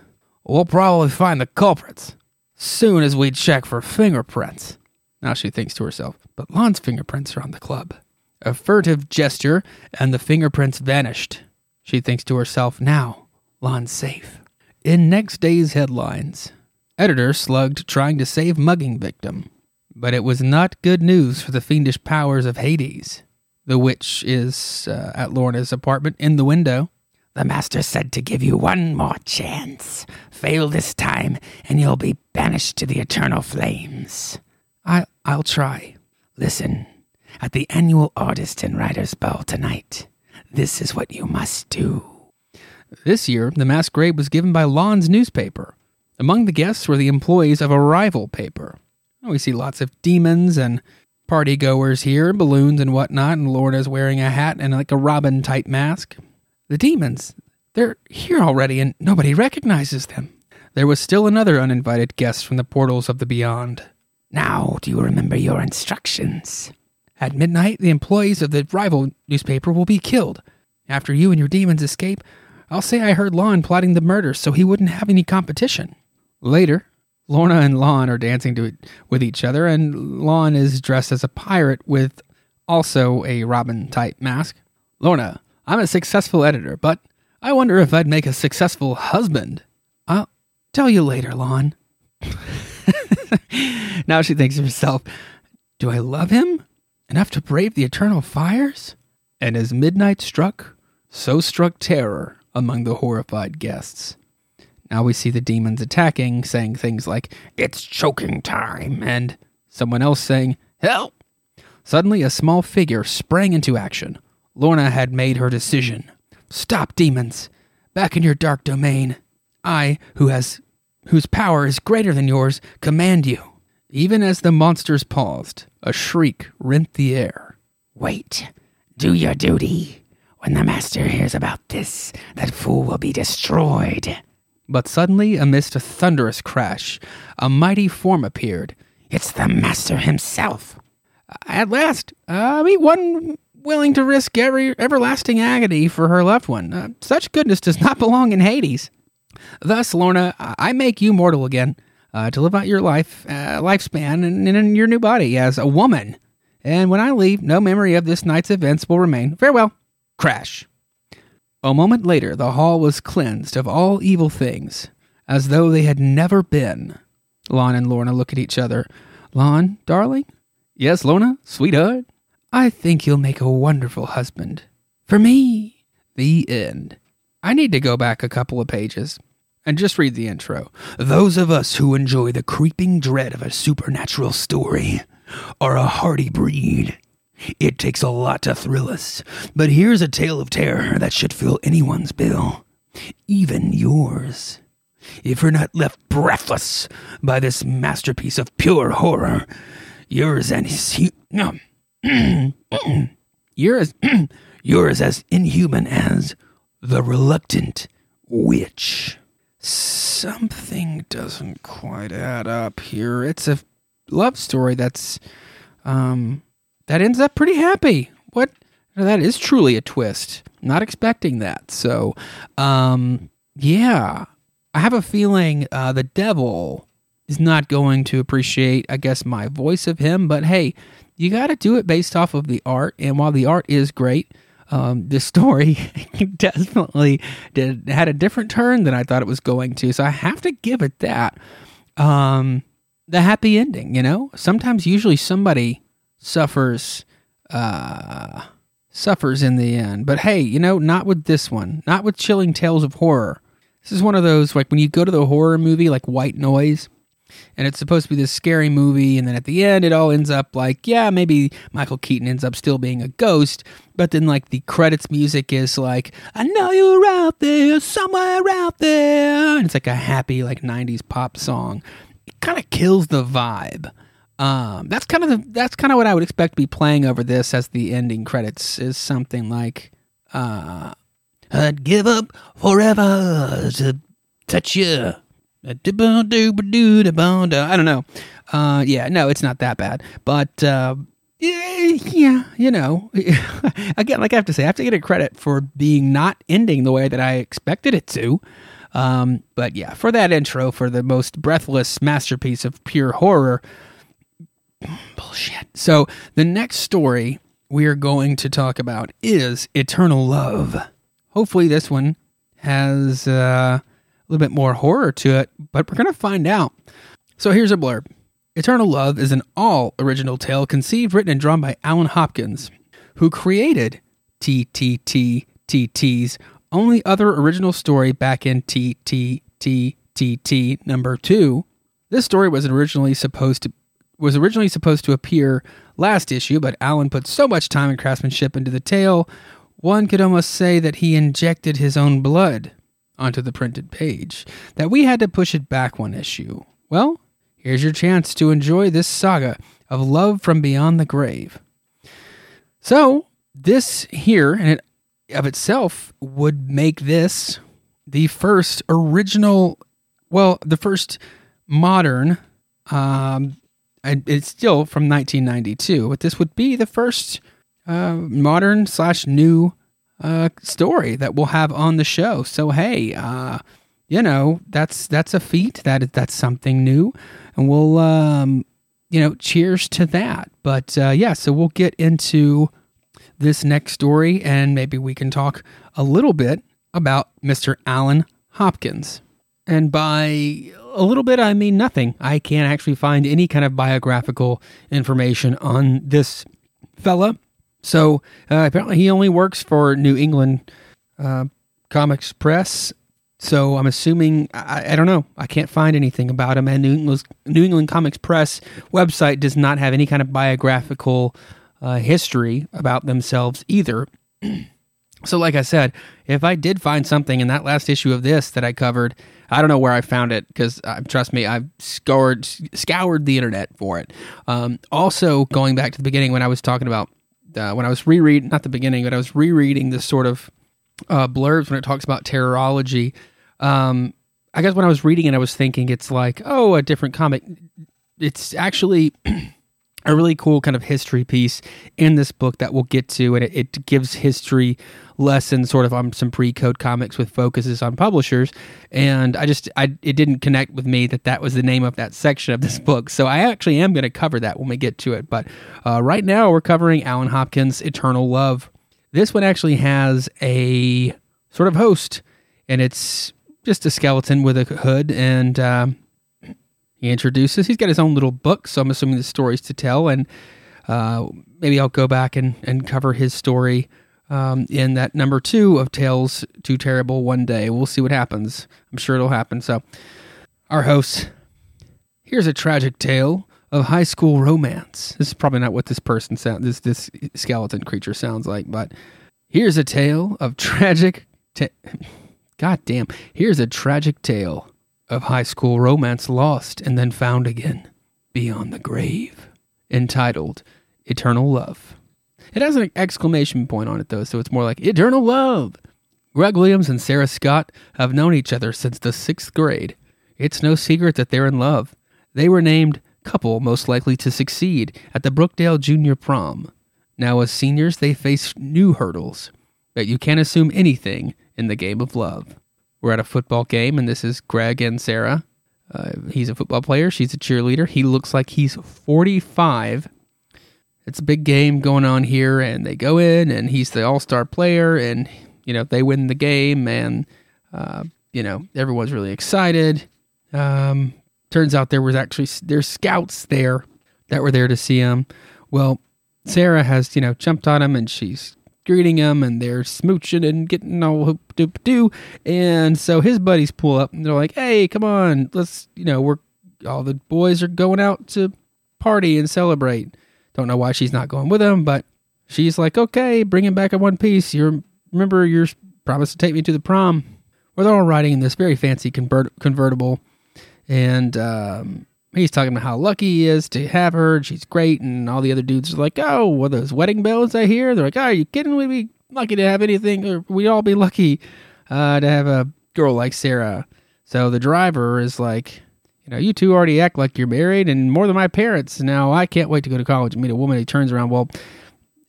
we'll probably find the culprits soon as we check for fingerprints. Now she thinks to herself, but Lon's fingerprints are on the club. A furtive gesture, and the fingerprints vanished. She thinks to herself, now, Lon's safe. In next day's headlines, editor slugged trying to save mugging victim. But it was not good news for the fiendish powers of Hades. The witch is uh, at Lorna's apartment in the window. The master said to give you one more chance. Fail this time, and you'll be banished to the eternal flames. I, I'll try. Listen, at the annual Artist and Writers Ball tonight, this is what you must do. This year, the masquerade was given by Lon's newspaper. Among the guests were the employees of a rival paper. We see lots of demons and party-goers here, balloons and whatnot, and Lorna's wearing a hat and like a robin-type mask. The demons, they're here already and nobody recognizes them. There was still another uninvited guest from the portals of the beyond. Now, do you remember your instructions? At midnight, the employees of the rival newspaper will be killed. After you and your demons escape, I'll say I heard Lon plotting the murder so he wouldn't have any competition. Later, Lorna and Lon are dancing to, with each other, and Lon is dressed as a pirate with also a Robin-type mask. Lorna, I'm a successful editor, but I wonder if I'd make a successful husband. I'll tell you later, Lon. Now she thinks to herself, do I love him enough to brave the eternal fires? And as midnight struck, so struck terror among the horrified guests. Now we see the demons attacking, saying things like, it's choking time, and someone else saying, help! Suddenly, a small figure sprang into action. Lorna had made her decision. Stop, demons! Back in your dark domain. I, who has, whose power is greater than yours, command you. Even as the monsters paused, a shriek rent the air. Wait. Do your duty. When the master hears about this, that fool will be destroyed. But suddenly, amidst a thunderous crash, a mighty form appeared. It's the master himself. At last, uh, I meet one willing to risk every everlasting agony for her loved one. Uh, such goodness does not belong in Hades. Thus, Lorna, I make you mortal again, uh, to live out your life, uh, lifespan in, in your new body as a woman. And when I leave, no memory of this night's events will remain. Farewell. Crash. A moment later, the hall was cleansed of all evil things, as though they had never been. Lon and Lorna look at each other. Lon, darling? Yes, Lorna, sweetheart? I think you'll make a wonderful husband. For me. The end. I need to go back a couple of pages and just read the intro. Those of us who enjoy the creeping dread of a supernatural story are a hardy breed. It takes a lot to thrill us, but here's a tale of terror that should fill anyone's bill, even yours. If you're not left breathless by this masterpiece of pure horror, you're as inhu- no, you're as you're as inhuman as the reluctant witch. Something doesn't quite add up here. It's a love story that's um. That ends up pretty happy. What? That is truly a twist. Not expecting that. So, um, yeah. I have a feeling uh, the devil is not going to appreciate, I guess, my voice of him. But hey, you got to do it based off of the art. And while the art is great, um, the story definitely did, had a different turn than I thought it was going to. So I have to give it that. Um, the happy ending, you know? Sometimes, usually somebody suffers uh suffers in the end, but hey, you know, not with this one, not with Chilling Tales of Horror. This is one of those, like, when you go to the horror movie like White Noise, and it's supposed to be this scary movie, and then at the end it all ends up like, yeah, maybe Michael Keaton ends up still being a ghost, but then like the credits music is like, I know you're out there somewhere out there, and it's like a happy like nineties pop song. It kind of kills the vibe. Um, that's kind of the, that's kind of what I would expect to be playing over this as the ending credits, is something like, uh, I'd give up forever to touch you. I don't know. Uh, yeah, no, it's not that bad, but, uh, yeah, you know, again, like I have to say, I have to get a credit for being not ending the way that I expected it to. Um, but yeah, for that intro, for the most breathless masterpiece of pure horror, bullshit. So the next story we are going to talk about is Eternal Love. Hopefully this one has uh, a little bit more horror to it, but we're going to find out. So here's a blurb. Eternal Love is an all-original tale conceived, written, and drawn by Alan Hopkins, who created T T T T T's only other original story back in T T T T T number two. This story was originally supposed to was originally supposed to appear last issue, but Alan put so much time and craftsmanship into the tale, one could almost say that he injected his own blood onto the printed page, that we had to push it back one issue. Well, here's your chance to enjoy this saga of love from beyond the grave. So, this here, in and of itself, would make this the first original, well, the first modern, um... it's still from nineteen ninety-two, but this would be the first uh, modern slash new uh, story that we'll have on the show. So, hey, uh, you know, that's that's a feat. That that's something new, and we'll um, you know, cheers to that. But uh, yeah, so we'll get into this next story, and maybe we can talk a little bit about Mister Alan Hopkins. And by a little bit, I mean nothing. I can't actually find any kind of biographical information on this fella. So uh, apparently he only works for New England uh, Comics Press. So I'm assuming, I, I don't know, I can't find anything about him. And New England, New England Comics Press website does not have any kind of biographical uh, history about themselves either. So like I said, if I did find something in that last issue of this that I covered, I don't know where I found it, because uh, trust me, I've scoured, scoured the internet for it. Um, also, going back to the beginning when I was talking about, uh, when I was rereading, not the beginning, but I was rereading this sort of uh, blurbs when it talks about terrorology. Um, I guess when I was reading it, I was thinking it's like, oh, a different comic. It's actually a really cool kind of history piece in this book that we'll get to, and it, it gives history lessons sort of on some pre-code comics with focuses on publishers, and I just, I it didn't connect with me that that was the name of that section of this book, so I actually am going to cover that when we get to it, but uh, right now we're covering Alan Hopkins' Eternal Love. This one actually has a sort of host, and it's just a skeleton with a hood, and um, he introduces, he's got his own little book, so I'm assuming the stories to tell, and uh, maybe I'll go back and, and cover his story um, in that number two of Tales Too Terrible one day. We'll see what happens. I'm sure it'll happen. So, our host, here's a tragic tale of high school romance. This is probably not what this person sounds, this, this skeleton creature sounds like, but here's a tale of tragic, ta- God damn, here's a tragic tale of high school romance lost and then found again beyond the grave, entitled Eternal Love. It has an exclamation point on it, though, so it's more like Eternal Love. Greg Williams and Sarah Scott have known each other since the sixth grade. It's no secret that they're in love. They were named couple most likely to succeed at the Brookdale Junior Prom. Now as seniors, they face new hurdles, but you can't assume anything in the game of love. We're at a football game, and this is Greg and Sarah. Uh, he's a football player. She's a cheerleader. He looks like he's forty-five. It's a big game going on here, and they go in, and he's the all-star player, and, you know, they win the game, and, uh, you know, everyone's really excited. Um, turns out there was actually, there's scouts there that were there to see him. Well, Sarah has, you know, jumped on him, and she's greeting him, and they're smooching and getting all hoop doop doo, and so his buddies pull up, and they're like, hey, come on, let's, you know, we're, all the boys are going out to party and celebrate. Don't know why she's not going with him, but she's like, okay, bring him back in one piece, you remember your promise to take me to the prom. Well, they're all riding in this very fancy convert- convertible, and um he's talking about how lucky he is to have her, and she's great, and all the other dudes are like, oh, what are those wedding bells I hear? They're like, oh, are you kidding? We'd be lucky to have anything, or we'd all be lucky uh, to have a girl like Sarah. So the driver is like, you know, you two already act like you're married, and more than my parents. Now, I can't wait to go to college and meet a woman. He turns around, well,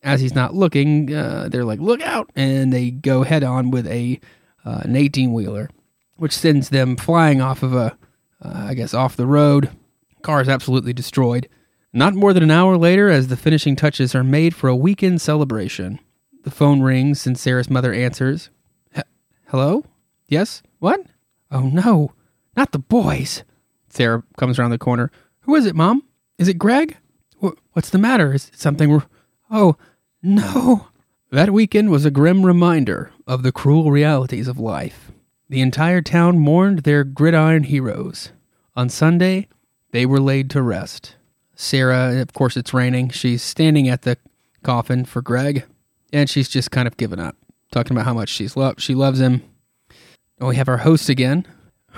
as he's not looking, uh, they're like, look out, and they go head on with a uh, an eighteen-wheeler, which sends them flying off of a, uh, I guess, off the road. Car is absolutely destroyed. Not more than an hour later, as the finishing touches are made for a weekend celebration, the phone rings and Sarah's mother answers. H- Hello? Yes? What? Oh no, not the boys. Sarah comes around the corner. Who is it, Mom? Is it Greg? Wh- what's the matter? Is it something we're... Oh, no. That weekend was a grim reminder of the cruel realities of life. The entire town mourned their gridiron heroes. On Sunday, they were laid to rest. Sarah, of course it's raining, she's standing at the coffin for Greg, and she's just kind of given up, talking about how much she's lo- she loves him. And we have our host again,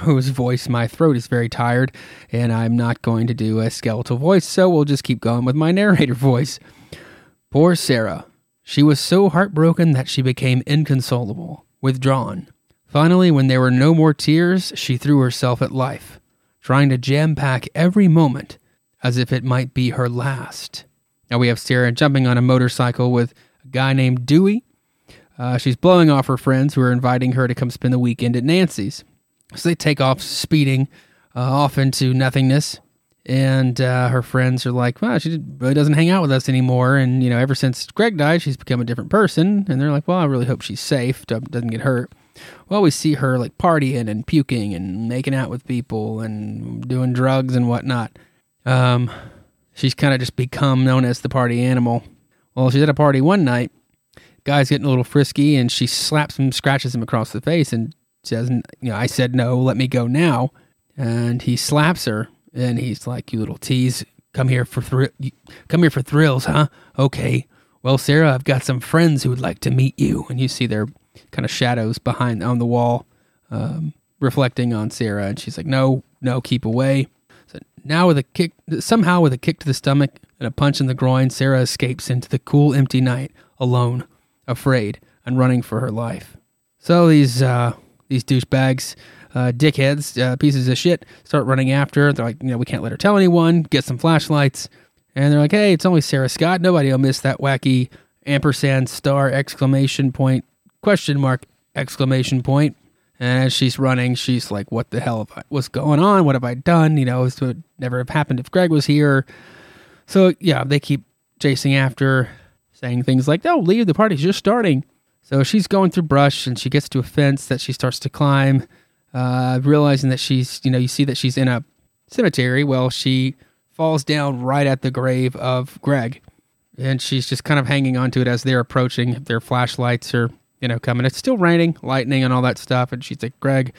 whose voice, my throat is very tired, and I'm not going to do a skeletal voice, so we'll just keep going with my narrator voice. Poor Sarah. She was so heartbroken that she became inconsolable, withdrawn. Finally, when there were no more tears, she threw herself at life, trying to jam-pack every moment as if it might be her last. Now we have Sarah jumping on a motorcycle with a guy named Dewey. Uh, she's blowing off her friends who are inviting her to come spend the weekend at Nancy's. So they take off speeding uh, off into nothingness. And uh, her friends are like, well, she really doesn't hang out with us anymore. And, you know, ever since Greg died, she's become a different person. And they're like, well, I really hope she's safe, doesn't get hurt. Well, we see her like partying and puking and making out with people and doing drugs and whatnot. Um, she's kind of just become known as the party animal. Well, she's at a party one night. Guy's getting a little frisky and she slaps him, scratches him across the face and says, you know, I said no, let me go now. And he slaps her. And he's like, "You little tease, come here for thr- come here for thrills, huh? Okay. Well, Sarah, I've got some friends who would like to meet you." And you see their kind of shadows behind on the wall, um, reflecting on Sarah. And she's like, "No, no, keep away." So now, with a kick, somehow with a kick to the stomach and a punch in the groin, Sarah escapes into the cool, empty night, alone, afraid, and running for her life. So these uh, these douchebags. Uh, dickheads, uh, pieces of shit, start running after her. They're like, you know, we can't let her tell anyone. Get some flashlights. And they're like, hey, it's only Sarah Scott. Nobody will miss that wacky ampersand star exclamation point question mark exclamation point. And as she's running, she's like, what the hell? Have I, what's going on? What have I done? You know, this would never have happened if Greg was here. So, yeah, they keep chasing after her, saying things like, no, leave, the party's just starting. So she's going through brush, and she gets to a fence that she starts to climb. Uh, realizing that she's, you know, you see that she's in a cemetery. Well, she falls down right at the grave of Greg, and she's just kind of hanging on to it as they're approaching. Their flashlights are, you know, coming. It's still raining, lightning, and all that stuff. And she's like, Greg,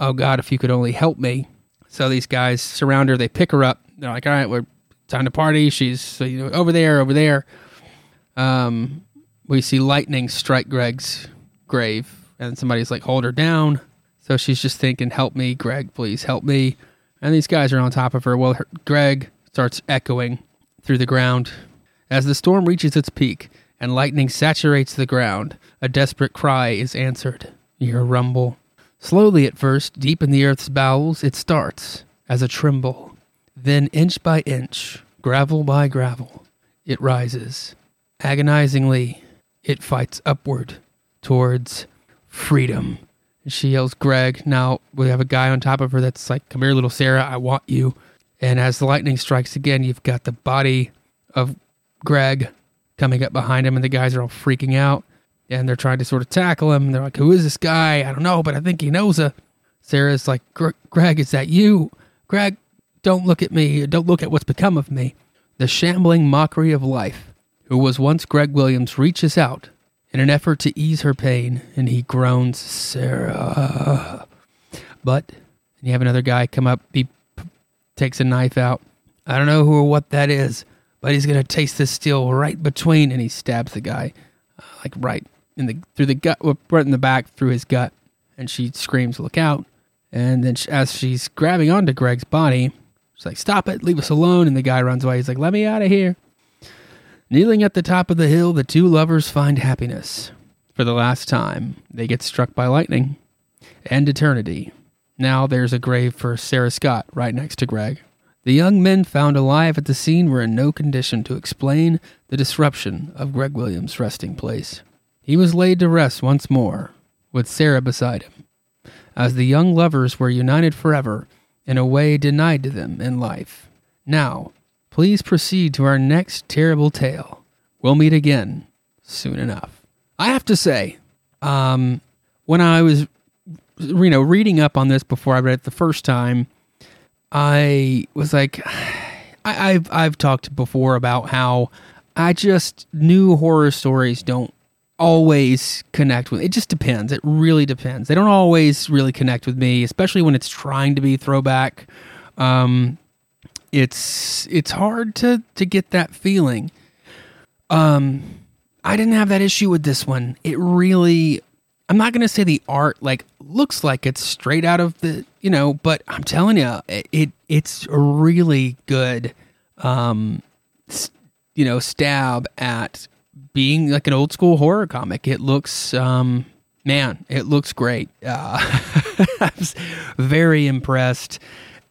oh God, if you could only help me. So these guys surround her. They pick her up. They're like, all right, we're time to party. She's, you know, over there, over there. Um, we see lightning strike Greg's grave, and somebody's like, hold her down. So she's just thinking, help me, Greg, please help me. And these guys are on top of her. Well, her, Greg starts echoing through the ground. As the storm reaches its peak and lightning saturates the ground, a desperate cry is answered. You hear a rumble. Slowly at first, deep in the earth's bowels, it starts as a tremble. Then inch by inch, gravel by gravel, it rises. Agonizingly, it fights upward towards freedom. She yells, Greg. Now we have a guy on top of her that's like, come here, little Sarah, I want you. And as the lightning strikes again, you've got the body of Greg coming up behind him, and the guys are all freaking out, and they're trying to sort of tackle him. They're like, who is this guy? I don't know, but I think he knows her. Sarah's like, Greg, is that you? Greg, don't look at me. Don't look at what's become of me. The shambling mockery of life, who was once Greg Williams, reaches out in an effort to ease her pain, and he groans, Sarah. But you have another guy come up, he p- takes a knife out. I don't know who or what that is, but he's going to taste this steel right between, and he stabs the guy, uh, like right in the through the gut, right in the back, through his gut, and she screams, look out. And then she, as she's grabbing onto Greg's body, she's like, stop it, leave us alone, and the guy runs away. He's like, let me out of here. Kneeling at the top of the hill, the two lovers find happiness. For the last time, they get struck by lightning and eternity. Now there's a grave for Sarah Scott right next to Greg. The young men found alive at the scene were in no condition to explain the disruption of Greg Williams' resting place. He was laid to rest once more, with Sarah beside him, as the young lovers were united forever in a way denied to them in life. Now, please proceed to our next terrible tale. We'll meet again soon enough. I have to say, um, when I was, you know, reading up on this before I read it the first time, I was like, I, I've I've talked before about how I just knew horror stories don't always connect with. It just depends. It really depends. They don't always really connect with me, especially when it's trying to be throwback. Um, It's it's hard to, to get that feeling. Um, I didn't have that issue with this one. It really, I'm not gonna say the art like looks like it's straight out of the, you know, but I'm telling you, it, it it's a really good, um, you know, stab at being like an old school horror comic. It looks, um, man, it looks great. Uh, I was very impressed.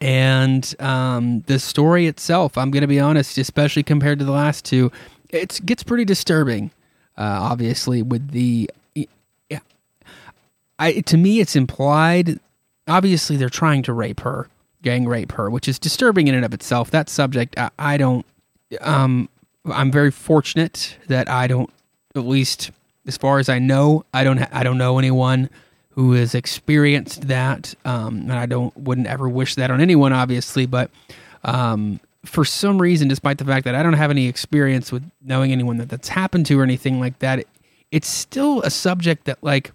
And um, the story itself, I'm going to be honest, especially compared to the last two, it gets pretty disturbing, uh, obviously, with the... Yeah. I, to me, it's implied... Obviously, they're trying to rape her, gang rape her, which is disturbing in and of itself. That subject, I, I don't... Um, I'm very fortunate that I don't, at least as far as I know, I don't ha- I don't know anyone who has experienced that, um, and I don't wouldn't ever wish that on anyone, obviously, but um, for some reason, despite the fact that I don't have any experience with knowing anyone that that's happened to or anything like that, it, it's still a subject that, like,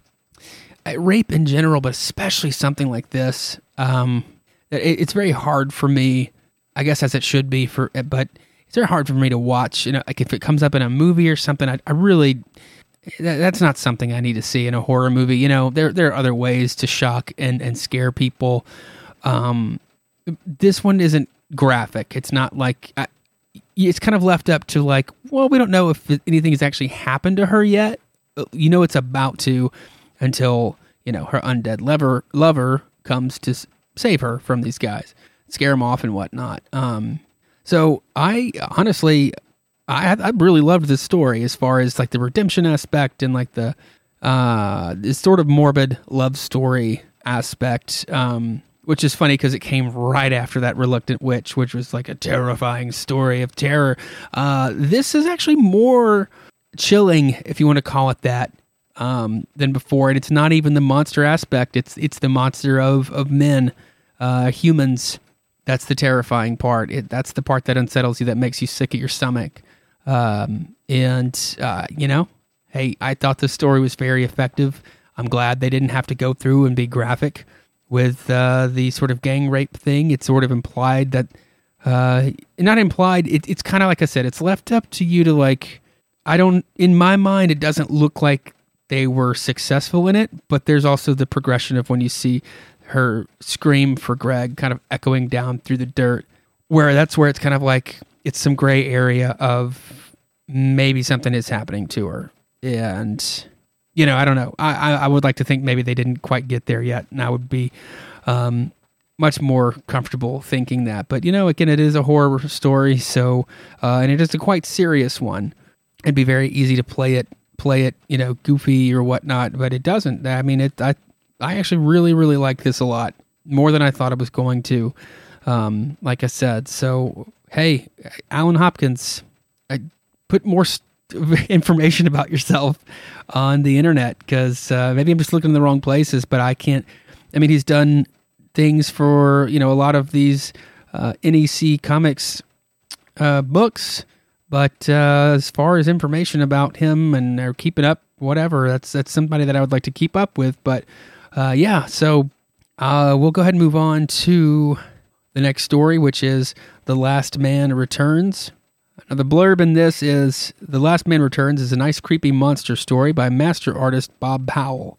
rape in general, but especially something like this, um, it, it's very hard for me, I guess as it should be, for but... It's very hard for me to watch, you know, like if it comes up in a movie or something, I, I really, that, that's not something I need to see in a horror movie. You know, there there are other ways to shock and, and scare people. Um, this one isn't graphic. It's not like, I, it's kind of left up to like, well, we don't know if anything has actually happened to her yet. You know, it's about to until, you know, her undead lover, lover comes to save her from these guys, scare them off and whatnot. Um So I honestly, I I really loved this story as far as like the redemption aspect and like the uh, this sort of morbid love story aspect, um, which is funny because it came right after that Reluctant Witch, which was like a terrifying story of terror. Uh, this is actually more chilling, if you want to call it that, um, than before. And it's not even the monster aspect. It's it's the monster of, of men, uh, humans. That's the terrifying part. It, that's the part that unsettles you, that makes you sick at your stomach. Um, and, uh, you know, hey, I thought this story was very effective. I'm glad they didn't have to go through and be graphic with uh, the sort of gang rape thing. It's sort of implied that, uh, not implied, it, it's kind of like I said, it's left up to you to like, I don't, in my mind, it doesn't look like they were successful in it, but there's also the progression of when you see her scream for Greg kind of echoing down through the dirt, where that's where it's kind of like it's some gray area of maybe something is happening to her. And, you know, I don't know. I, I would like to think maybe they didn't quite get there yet, and I would be um, much more comfortable thinking that. But, you know, again, it is a horror story, so uh, and it is a quite serious one. It'd be very easy to play it, play it, you know, goofy or whatnot, but it doesn't. I mean, it. I, I actually really, really like this a lot, more than I thought I was going to, um, like I said. So, hey, Alan Hopkins, I put more st- information about yourself on the internet, because uh, maybe I'm just looking in the wrong places, but I can't... I mean, he's done things for, you know, a lot of these uh, N E C Comics uh, books, but uh, as far as information about him and or keeping up, whatever, that's, that's somebody that I would like to keep up with, but... Uh, yeah, so uh, we'll go ahead and move on to the next story, which is The Last Man Returns. Now, the blurb in this is, The Last Man Returns is a nice, creepy monster story by master artist Bob Powell.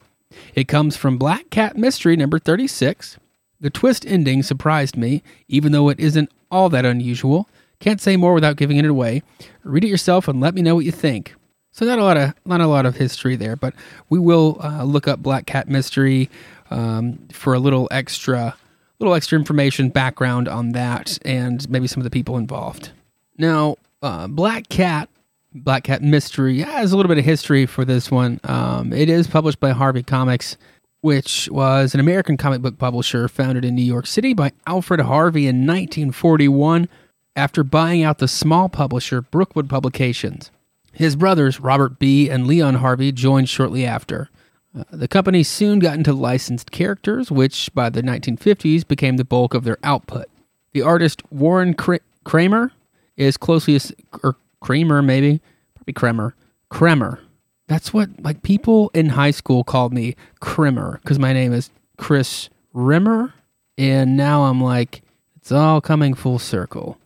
It comes from Black Cat Mystery number thirty-six. The twist ending surprised me, even though it isn't all that unusual. Can't say more without giving it away. Read it yourself and let me know what you think. So not a lot of not a lot of history there, but we will uh, look up Black Cat Mystery um, for a little extra, little extra information, background on that, and maybe some of the people involved. Now, uh, Black Cat, Black Cat Mystery has a little bit of history for this one. Um, it is published by Harvey Comics, which was an American comic book publisher founded in New York City by Alfred Harvey in nineteen forty-one after buying out the small publisher Brookwood Publications. His brothers, Robert B. and Leon Harvey, joined shortly after. Uh, the company soon got into licensed characters, which by the nineteen fifties became the bulk of their output. The artist Warren Cr- Kramer is closely, as- or Kramer maybe, probably Kramer, Kramer. That's what, like, people in high school called me Kramer, because my name is Chris Rimmer, and now I'm like, it's all coming full circle.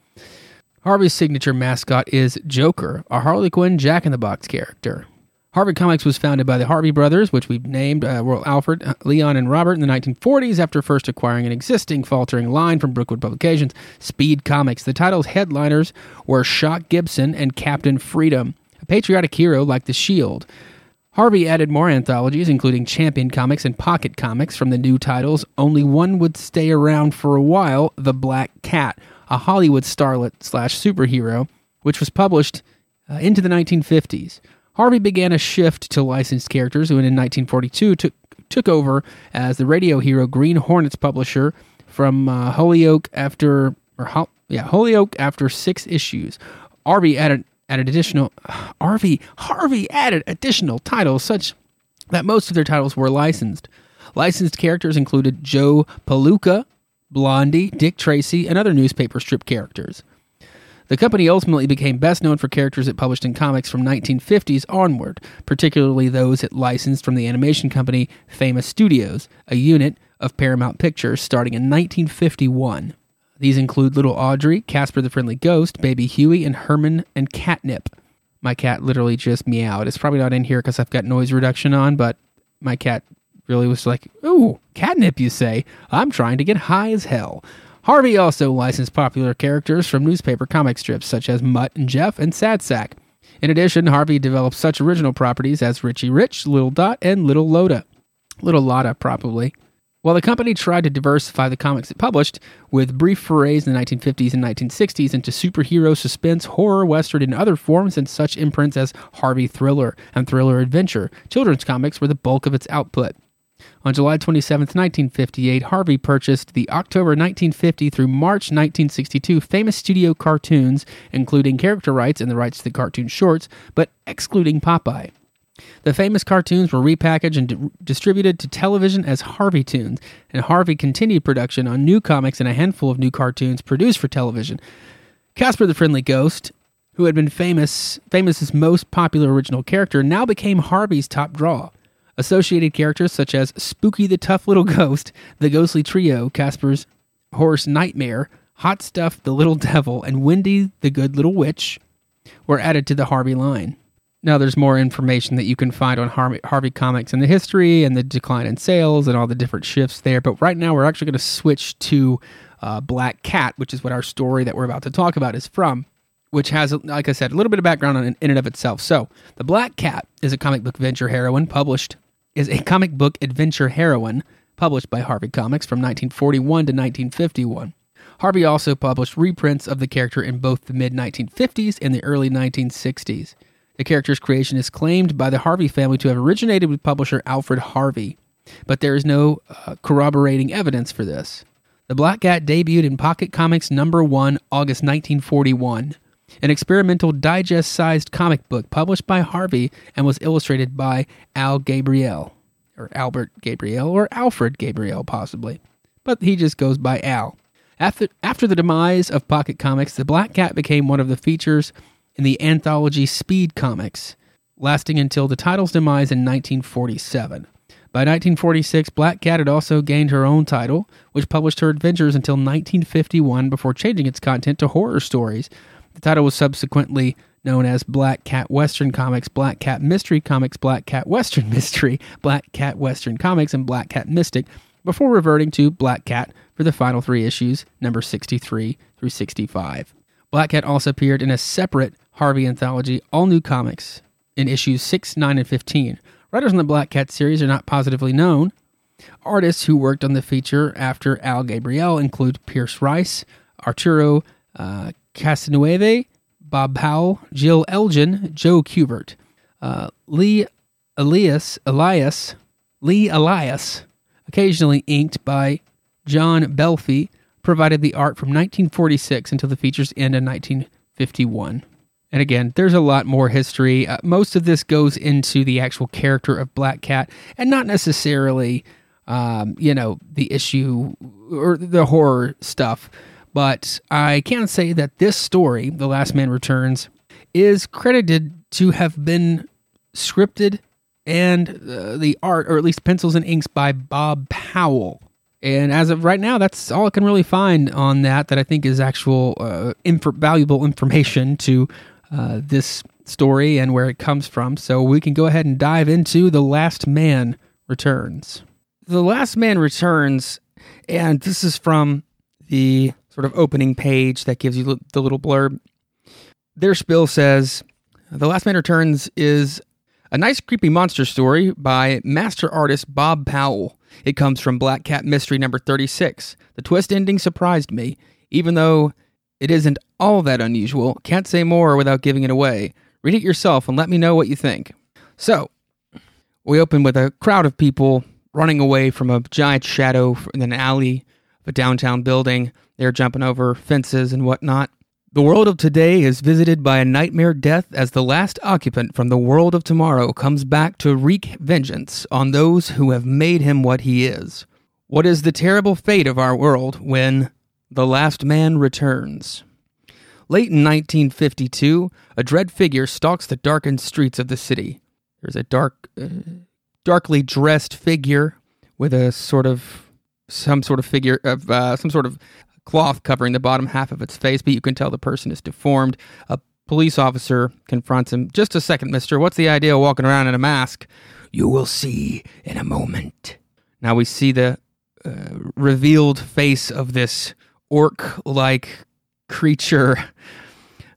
Harvey's signature mascot is Joker, a Harley Quinn Jack-in-the-Box character. Harvey Comics was founded by the Harvey brothers, which we've named uh, well, Alfred, Leon, and Robert in the nineteen forties after first acquiring an existing faltering line from Brookwood Publications, Speed Comics. The title's headliners were Shock Gibson and Captain Freedom, a patriotic hero like the Shield. Harvey added more anthologies, including Champion Comics and Pocket Comics. From the new titles, only one would stay around for a while, The Black Cat, a Hollywood starlet slash superhero, which was published uh, into the nineteen fifties. Harvey began a shift to licensed characters, and in nineteen forty-two took took over as the radio hero Green Hornets publisher from uh, Holyoke after, or Ho- yeah, Holyoke after six issues. Harvey added, added additional, Harvey, Harvey added additional titles such that most of their titles were licensed. Licensed characters included Joe Palooka, Blondie, Dick Tracy, and other newspaper strip characters. The company ultimately became best known for characters it published in comics from nineteen fifties onward, particularly those it licensed from the animation company Famous Studios, a unit of Paramount Pictures starting in nineteen fifty-one. These include Little Audrey, Casper the Friendly Ghost, Baby Huey, and Herman and Catnip. My cat literally just meowed. It's probably not in here because I've got noise reduction on, but my cat really was like, "Ooh, catnip, you say? I'm trying to get high as hell." Harvey also licensed popular characters from newspaper comic strips such as Mutt and Jeff and Sad Sack. In addition, Harvey developed such original properties as Richie Rich, Little Dot, and Little Loda. Little Lotta, probably. While the company tried to diversify the comics it published, with brief forays in the nineteen fifties and nineteen sixties into superhero, suspense, horror, western, and other forms, and such imprints as Harvey Thriller and Thriller Adventure, children's comics were the bulk of its output. On July twenty-seventh, nineteen fifty-eight, Harvey purchased the October nineteen fifty through March nineteen sixty-two Famous Studio cartoons, including character rights and the rights to the cartoon shorts, but excluding Popeye. The Famous cartoons were repackaged and di- distributed to television as Harvey Toons, and Harvey continued production on new comics and a handful of new cartoons produced for television. Casper the Friendly Ghost, who had been famous, Famous's most popular original character, now became Harvey's top draw. Associated characters such as Spooky the Tough Little Ghost, The Ghostly Trio, Casper's Horse Nightmare, Hot Stuff the Little Devil, and Wendy the Good Little Witch were added to the Harvey line. Now there's more information that you can find on Harvey, Harvey Comics and the history and the decline in sales and all the different shifts there, but right now we're actually going to switch to uh, Black Cat, which is what our story that we're about to talk about is from, which has, like I said, a little bit of background on, in and of itself. So, the Black Cat is a comic book venture heroine published is a comic book adventure heroine published by Harvey Comics from nineteen forty-one to nineteen fifty-one. Harvey also published reprints of the character in both the mid nineteen fifties and the early nineteen sixties. The character's creation is claimed by the Harvey family to have originated with publisher Alfred Harvey, but there is no uh, corroborating evidence for this. The Black Cat debuted in Pocket Comics number one, August nineteen forty-one, an experimental digest-sized comic book published by Harvey and was illustrated by Al Gabriel, or Albert Gabriel, or Alfred Gabriel, possibly. But he just goes by Al. After, after the demise of Pocket Comics, the Black Cat became one of the features in the anthology Speed Comics, lasting until the title's demise in nineteen forty-seven. By nineteen forty-six, Black Cat had also gained her own title, which published her adventures until nineteen fifty-one before changing its content to horror stories. The title was subsequently known as Black Cat Western Comics, Black Cat Mystery Comics, Black Cat Western Mystery, Black Cat Western Comics, and Black Cat Mystic, before reverting to Black Cat for the final three issues, number sixty-three through sixty-five. Black Cat also appeared in a separate Harvey anthology, All New Comics, in issues six, nine, and fifteen. Writers on the Black Cat series are not positively known. Artists who worked on the feature after Al Gabriel include Pierce Rice, Arturo uh, Casanueva, Bob Powell, Jill Elgin, Joe Kubert, uh, Lee Elias, Elias, Lee Elias, occasionally inked by John Belfi, provided the art from nineteen forty-six until the feature's end in nineteen fifty-one. And again, there's a lot more history. Uh, most of this goes into the actual character of Black Cat, and not necessarily, um, you know, the issue or the horror stuff. But I can say that this story, The Last Man Returns, is credited to have been scripted and uh, the art, or at least pencils and inks, by Bob Powell. And as of right now, that's all I can really find on that that I think is actual uh, inf- valuable information to uh, this story and where it comes from. So we can go ahead and dive into The Last Man Returns. The Last Man Returns, and this is from the sort of opening page that gives you the little blurb. Their spill says, "The Last Man Returns is a nice creepy monster story by master artist Bob Powell. It comes from Black Cat Mystery number thirty-six. The twist ending surprised me, even though it isn't all that unusual. Can't say more without giving it away. Read it yourself and let me know what you think." So, we open with a crowd of people running away from a giant shadow in an alley of a downtown building. They're jumping over fences and whatnot. The world of today is visited by a nightmare death as the last occupant from the world of tomorrow comes back to wreak vengeance on those who have made him what he is. What is the terrible fate of our world when the last man returns? Late in nineteen fifty-two, a dread figure stalks the darkened streets of the city. There's a dark, uh, darkly dressed figure with a sort of, some sort of figure of, uh, some sort of cloth covering the bottom half of its face, but you can tell the person is deformed. A police officer confronts him. Just a second, mister. What's the idea of walking around in a mask? You will see in a moment. Now we see the uh, revealed face of this orc-like creature.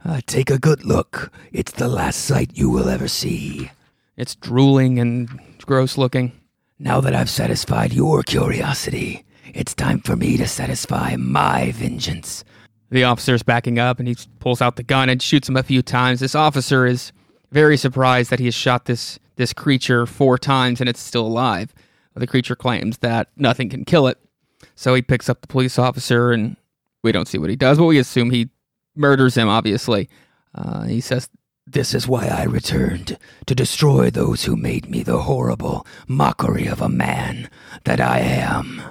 Uh, take a good look. It's the last sight you will ever see. It's drooling and gross looking. Now that I've satisfied your curiosity, it's time for me to satisfy my vengeance. The officer's backing up and he pulls out the gun and shoots him a few times. This officer is very surprised that he has shot this, this creature four times and it's still alive. The creature claims that nothing can kill it. So he picks up the police officer and we don't see what he does, but we assume he murders him, obviously. Uh, he says, "This is why I returned, to destroy those who made me the horrible mockery of a man that I am."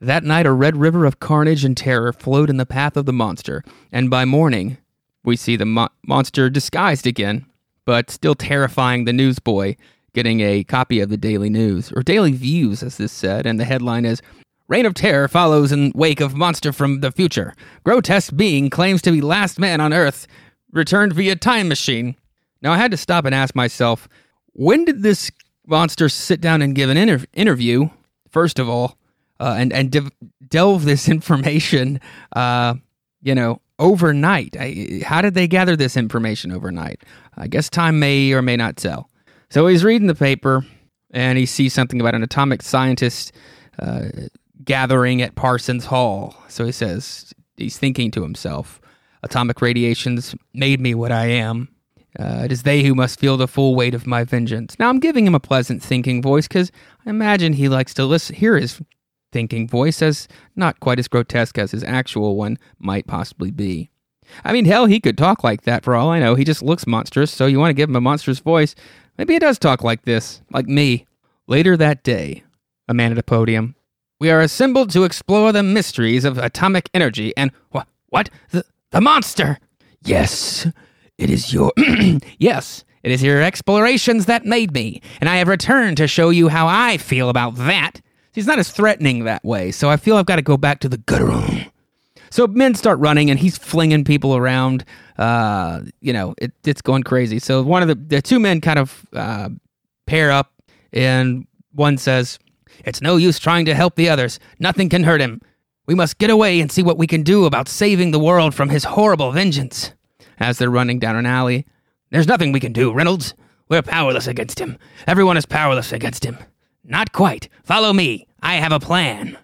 That night, a red river of carnage and terror flowed in the path of the monster, and by morning, we see the mo- monster disguised again, but still terrifying the newsboy, getting a copy of the Daily News, or Daily Views, as this said, and the headline is, "Reign of Terror follows in wake of monster from the future. Grotesque being claims to be last man on Earth, returned via time machine." Now, I had to stop and ask myself, when did this monster sit down and give an inter- interview, first of all, uh, and, and de- delve this information, uh, you know, overnight? I, how did they gather this information overnight? I guess time may or may not tell. So he's reading the paper, and he sees something about an atomic scientist uh, gathering at Parsons Hall. So he says, he's thinking to himself, "Atomic radiations made me what I am. Uh, it is they who must feel the full weight of my vengeance." Now, I'm giving him a pleasant thinking voice because I imagine he likes to listen, hear his thinking voice, as not quite as grotesque as his actual one might possibly be. I mean, hell, he could talk like that for all I know. He just looks monstrous, so you want to give him a monstrous voice. Maybe he does talk like this, like me. Later that day, a man at a podium. "We are assembled to explore the mysteries of atomic energy and... Wh- what? The... The monster! Yes, it is your... yes, it is your explorations that made me, and I have returned to show you how I feel about that." He's not as threatening that way, so I feel I've got to go back to the good room. So men start running, and he's flinging people around. Uh, you know, it, it's going crazy. So one of the, the two men kind of uh, pair up, and one says, "It's no use trying to help the others. Nothing can hurt him. We must get away and see what we can do about saving the world from his horrible vengeance." As they're running down an alley, "There's nothing we can do, Reynolds. We're powerless against him. Everyone is powerless against him." "Not quite. Follow me. I have a plan."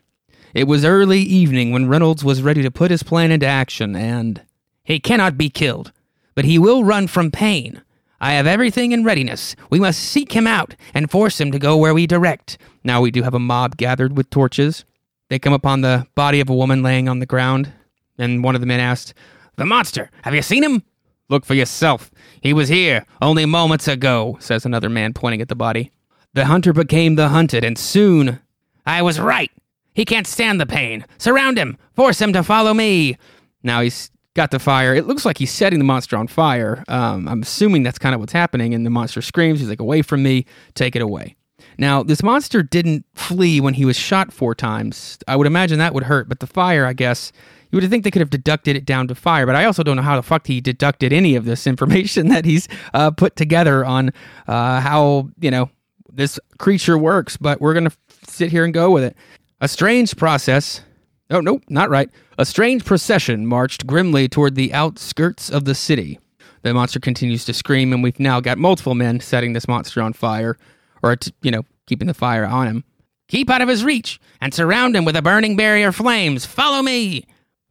It was early evening when Reynolds was ready to put his plan into action, and... "He cannot be killed, but he will run from pain. I have everything in readiness. We must seek him out and force him to go where we direct." Now we do have a mob gathered with torches. They come upon the body of a woman laying on the ground, and one of the men asked, "The monster, have you seen him?" "Look for yourself. He was here only moments ago," says another man, pointing at the body. "The hunter became the hunted, and soon..." "I was right. He can't stand the pain. Surround him. Force him to follow me." Now he's got the fire. It looks like he's setting the monster on fire. Um, I'm assuming that's kind of what's happening, and the monster screams. He's like, "Away from me. Take it away." Now, this monster didn't flee when he was shot four times. I would imagine that would hurt, but the fire, I guess, you would think they could have deducted it down to fire, but I also don't know how the fuck he deducted any of this information that he's uh, put together on uh, how, you know, this creature works, but we're going to sit here and go with it. A strange process... Oh, nope, not right. A strange procession marched grimly toward the outskirts of the city. The monster continues to scream, and we've now got multiple men setting this monster on fire, or, you know, keeping the fire on him. "Keep out of his reach, and surround him with a burning barrier of flames. Follow me!"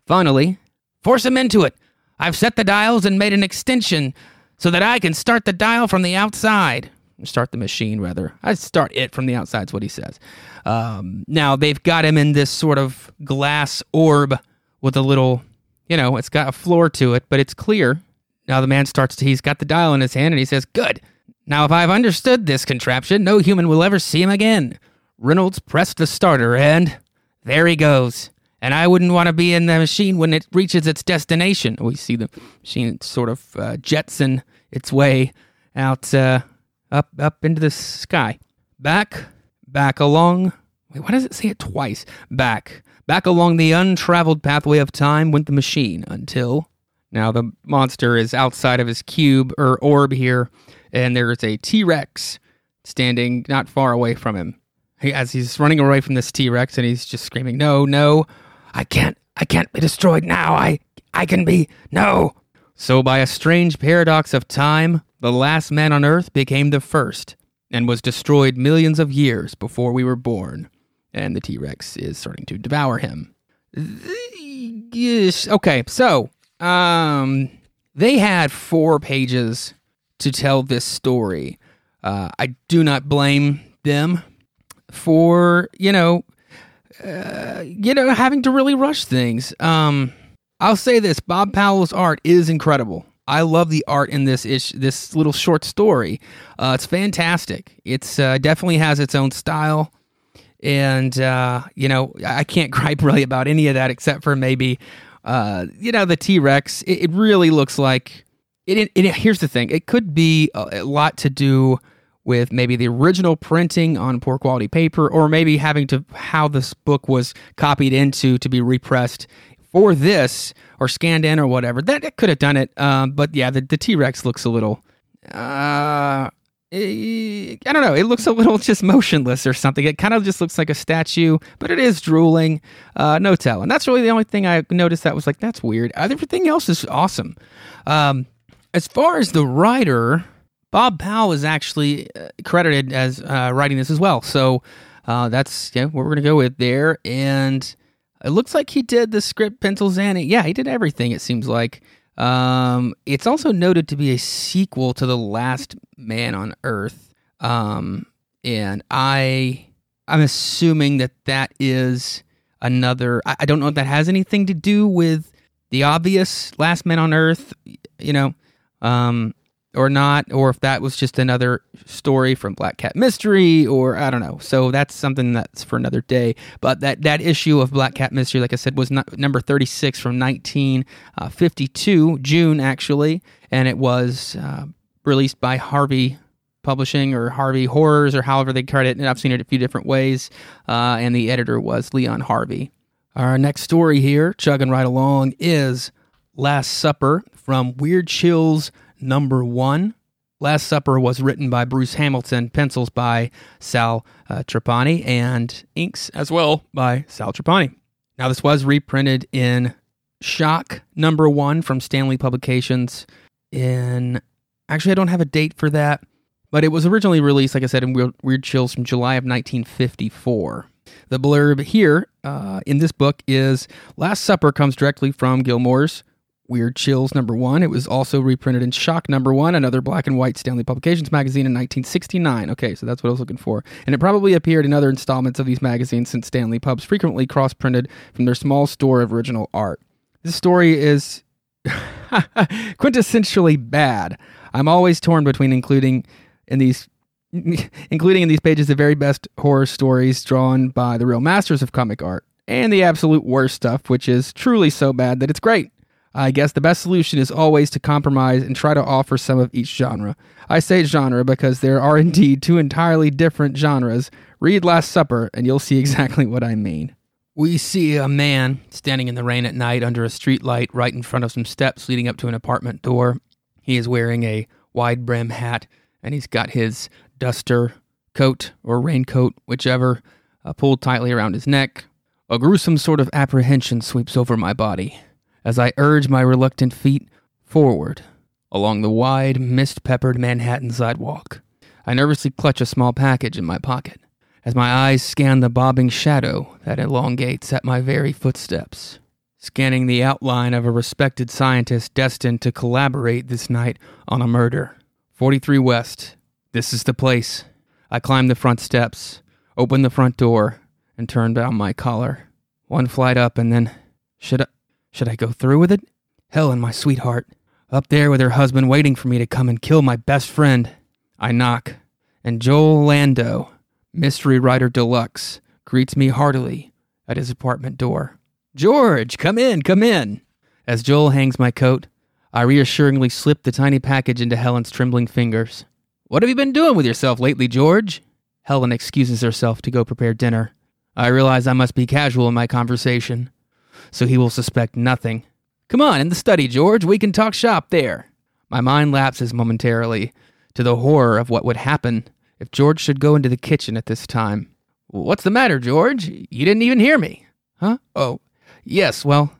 Finally, "Force him into it. I've set the dials and made an extension so that I can start the dial from the outside." start the machine, rather. I start it from the outside is what he says. Um, now, they've got him in this sort of glass orb with a little, you know, it's got a floor to it, but it's clear. Now the man starts to, he's got the dial in his hand, and he says, "Good. Now, if I've understood this contraption, no human will ever see him again." Reynolds pressed the starter, and there he goes. And I wouldn't want to be in the machine when it reaches its destination. We see the machine sort of uh, jetson its way out, uh, up up into the sky. Back, back along. Wait, why does it say it twice? Back, back along the untraveled pathway of time went the machine until... Now the monster is outside of his cube or orb here, and there is a T-Rex standing not far away from him. He, as he's running away from this T-Rex, and he's just screaming, "No, no, I can't, I can't be destroyed now. I, I can be, no." So by a strange paradox of time, the last man on Earth became the first and was destroyed millions of years before we were born. And the T-Rex is starting to devour him. Okay, so... Um, they had four pages to tell this story. Uh, I do not blame them for, you know, uh, you know, having to really rush things. Um, I'll say this, Bob Powell's art is incredible. I love the art in this ish, this little short story. Uh, it's fantastic. It's, uh, definitely has its own style. And, uh, you know, I can't gripe really about any of that except for maybe... Uh, you know, the T-Rex, it, it really looks like, it, it, it. Here's the thing, it could be a, a lot to do with maybe the original printing on poor quality paper, or maybe having to, how this book was copied into to be repressed for this, or scanned in or whatever. That, that could have done it, um, but yeah, the, the T-Rex looks a little, uh, I don't know, it looks a little just motionless or something. It kind of just looks like a statue, but it is drooling. Uh, no telling. That's really the only thing I noticed that was like, that's weird. Everything else is awesome. Um, as far as the writer, Bob Powell is actually credited as uh, writing this as well. So uh, that's yeah, what we're going to go with there. And it looks like he did the script, pencils, and it. Yeah, he did everything, it seems like. Um, it's also noted to be a sequel to The Last Man on Earth. Um, and I, I'm assuming that that is another, I, I don't know if that has anything to do with the obvious Last Man on Earth, you know, um, or not, or if that was just another story from Black Cat Mystery, or I don't know. So that's something that's for another day. But that, that issue of Black Cat Mystery, like I said, was not, number thirty-six from nineteen fifty-two, June actually, and it was uh, released by Harvey Publishing or Harvey Horrors or however they credit it, and I've seen it a few different ways, uh, and the editor was Leon Harvey. Our next story here, chugging right along, is Last Supper from Weird Chills, number one. Last Supper was written by Bruce Hamilton, pencils by Sal uh, Trapani, and inks as well by Sal Trapani. Now, this was reprinted in Shock, number one, from Stanley Publications in... Actually, I don't have a date for that, but it was originally released, like I said, in Weird, Weird Chills from July of nineteen fifty-four. The blurb here uh, in this book is, Last Supper comes directly from Gilmore's Weird Chills number one. It was also reprinted in Shock number one, another black and white Stanley Publications magazine in nineteen sixty-nine. Okay, so that's what I was looking for. And it probably appeared in other installments of these magazines since Stanley Pubs frequently cross-printed from their small store of original art. This story is quintessentially bad. I'm always torn between including in these including in these pages the very best horror stories drawn by the real masters of comic art and the absolute worst stuff, which is truly so bad that it's great. I guess the best solution is always to compromise and try to offer some of each genre. I say genre because there are indeed two entirely different genres. Read Last Supper and you'll see exactly what I mean. We see a man standing in the rain at night under a streetlight right in front of some steps leading up to an apartment door. He is wearing a wide brim hat and he's got his duster coat or raincoat, whichever, uh, pulled tightly around his neck. A gruesome sort of apprehension sweeps over my body as I urge my reluctant feet forward along the wide, mist-peppered Manhattan sidewalk. I nervously clutch a small package in my pocket as my eyes scan the bobbing shadow that elongates at my very footsteps, scanning the outline of a respected scientist destined to collaborate this night on a murder. forty-three West, This is the place. I climbed the front steps, opened the front door, and turned down my collar. One flight up, and then, should I, should I go through with it? Helen, my sweetheart, up there with her husband waiting for me to come and kill my best friend. I knock, and Joel Lando, mystery writer deluxe, greets me heartily at his apartment door. George, come in, come in. As Joel hangs my coat, I reassuringly slip the tiny package into Helen's trembling fingers. What have you been doing with yourself lately, George? Helen excuses herself to go prepare dinner. I realize I must be casual in my conversation, so he will suspect nothing. Come on, in the study, George. We can talk shop there. My mind lapses momentarily to the horror of what would happen if George should go into the kitchen at this time. What's the matter, George? You didn't even hear me. Huh? Oh, yes, well,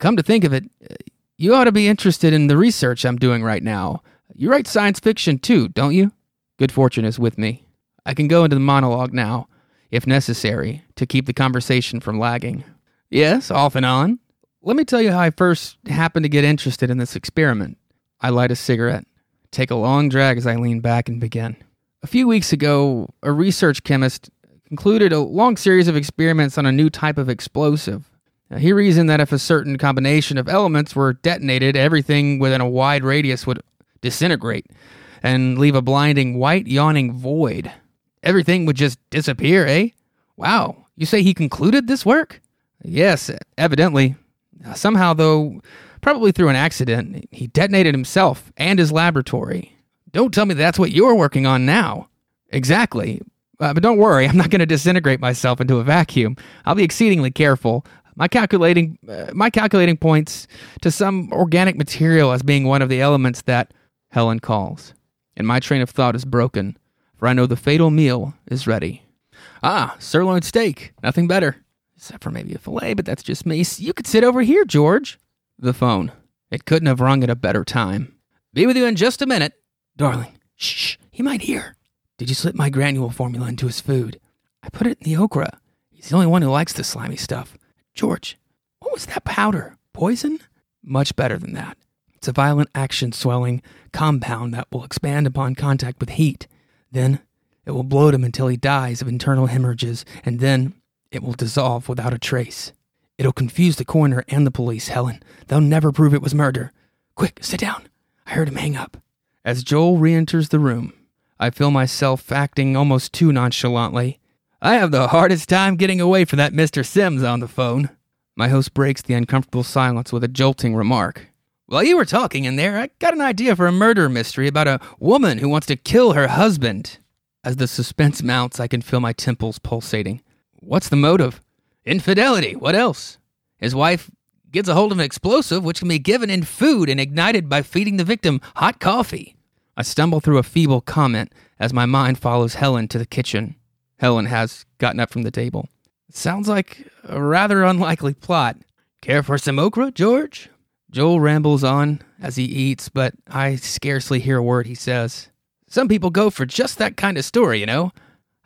come to think of it, you ought to be interested in the research I'm doing right now. You write science fiction too, don't you? Good fortune is with me. I can go into the monologue now, if necessary, to keep the conversation from lagging. Yes, off and on. Let me tell you how I first happened to get interested in this experiment. I light a cigarette, take a long drag as I lean back and begin. A few weeks ago, a research chemist concluded a long series of experiments on a new type of explosive. Now, he reasoned that if a certain combination of elements were detonated, everything within a wide radius would disintegrate and leave a blinding white yawning void. Everything would just disappear, eh? Wow, you say he concluded this work? Yes, evidently. Somehow, though, probably through an accident, he detonated himself and his laboratory. Don't tell me that's what you're working on now. Exactly. Uh, but don't worry, I'm not going to disintegrate myself into a vacuum. I'll be exceedingly careful. My calculating uh, my calculating points to some organic material as being one of the elements that Helen calls. And my train of thought is broken, for I know the fatal meal is ready. Ah, sirloin steak. Nothing better. Except for maybe a fillet, but that's just me. You could sit over here, George. The phone. It couldn't have rung at a better time. Be with you in just a minute. Darling, shh, he might hear. Did you slip my granule formula into his food? I put it in the okra. He's the only one who likes the slimy stuff. George, what was that powder? Poison? Much better than that. It's a violent action-swelling compound that will expand upon contact with heat. Then it will bloat him until he dies of internal hemorrhages, and then it will dissolve without a trace. It'll confuse the coroner and the police, Helen. They'll never prove it was murder. Quick, sit down. I heard him hang up. As Joel re-enters the room, I feel myself acting almost too nonchalantly. I have the hardest time getting away from that Mister Sims on the phone. My host breaks the uncomfortable silence with a jolting remark. While you were talking in there, I got an idea for a murder mystery about a woman who wants to kill her husband. As the suspense mounts, I can feel my temples pulsating. What's the motive? Infidelity. What else? His wife gets a hold of an explosive which can be given in food and ignited by feeding the victim hot coffee. I stumble through a feeble comment as my mind follows Helen to the kitchen. Helen has gotten up from the table. Sounds like a rather unlikely plot. Care for some okra, George? Joel rambles on as he eats, but I scarcely hear a word he says. Some people go for just that kind of story, you know.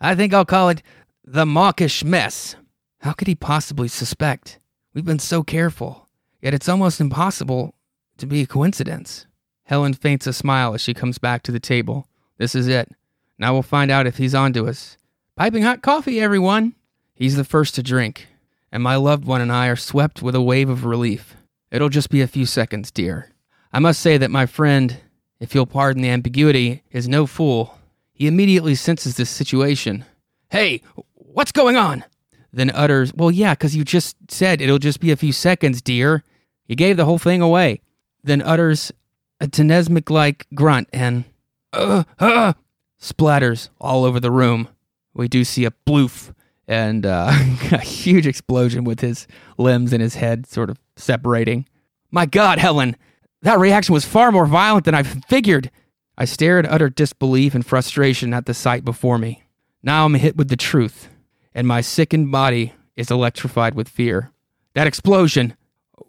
I think I'll call it The Mawkish Mess. How could he possibly suspect? We've been so careful, yet it's almost impossible to be a coincidence. Helen faints a smile as she comes back to the table. This is it. Now we'll find out if he's onto us. Piping hot coffee, everyone! He's the first to drink, and my loved one and I are swept with a wave of relief. It'll just be a few seconds, dear. I must say that my friend, if you'll pardon the ambiguity, is no fool. He immediately senses this situation. Hey, what's going on? Then utters, well, yeah, because you just said it'll just be a few seconds, dear. You gave the whole thing away. Then utters a tenezmic-like grunt and uh, uh, splatters all over the room. We do see a bloof and uh, a huge explosion with his limbs and his head sort of separating. My God, Helen, that reaction was far more violent than I figured. I stare in utter disbelief and frustration at the sight before me. Now I'm hit with the truth, and my sickened body is electrified with fear. That explosion!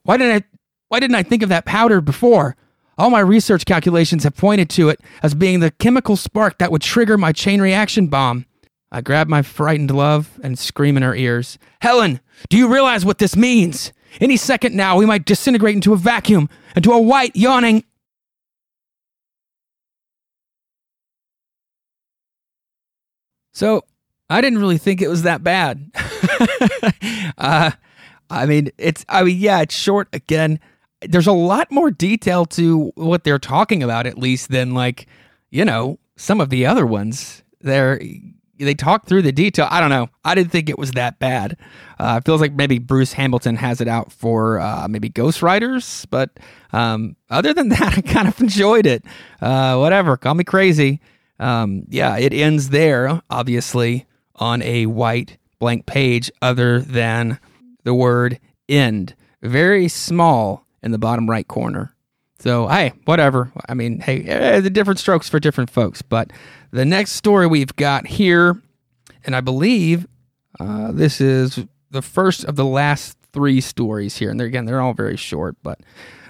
Why didn't I, why didn't I think of that powder before? All my research calculations have pointed to it as being the chemical spark that would trigger my chain reaction bomb. I grab my frightened love and scream in her ears. Helen, do you realize what this means? Any second now, we might disintegrate into a vacuum, into a white, yawning... So I didn't really think it was that bad. uh, I mean, it's, I mean, yeah, it's short. Again, there's a lot more detail to what they're talking about, at least, than, like, you know, some of the other ones. They're, they talk through the detail. I don't know. I didn't think it was that bad. Uh, it feels like maybe Bruce Hamilton has it out for uh, maybe ghostwriters. But um, other than that, I kind of enjoyed it. Uh, whatever. Call me crazy. Um, yeah, it ends there, obviously, on a white blank page other than the word end. Very small in the bottom right corner. So, hey, whatever. I mean, hey, the different strokes for different folks. But the next story we've got here, and I believe uh, this is the first of the last three stories here. And they're, again, they're all very short, but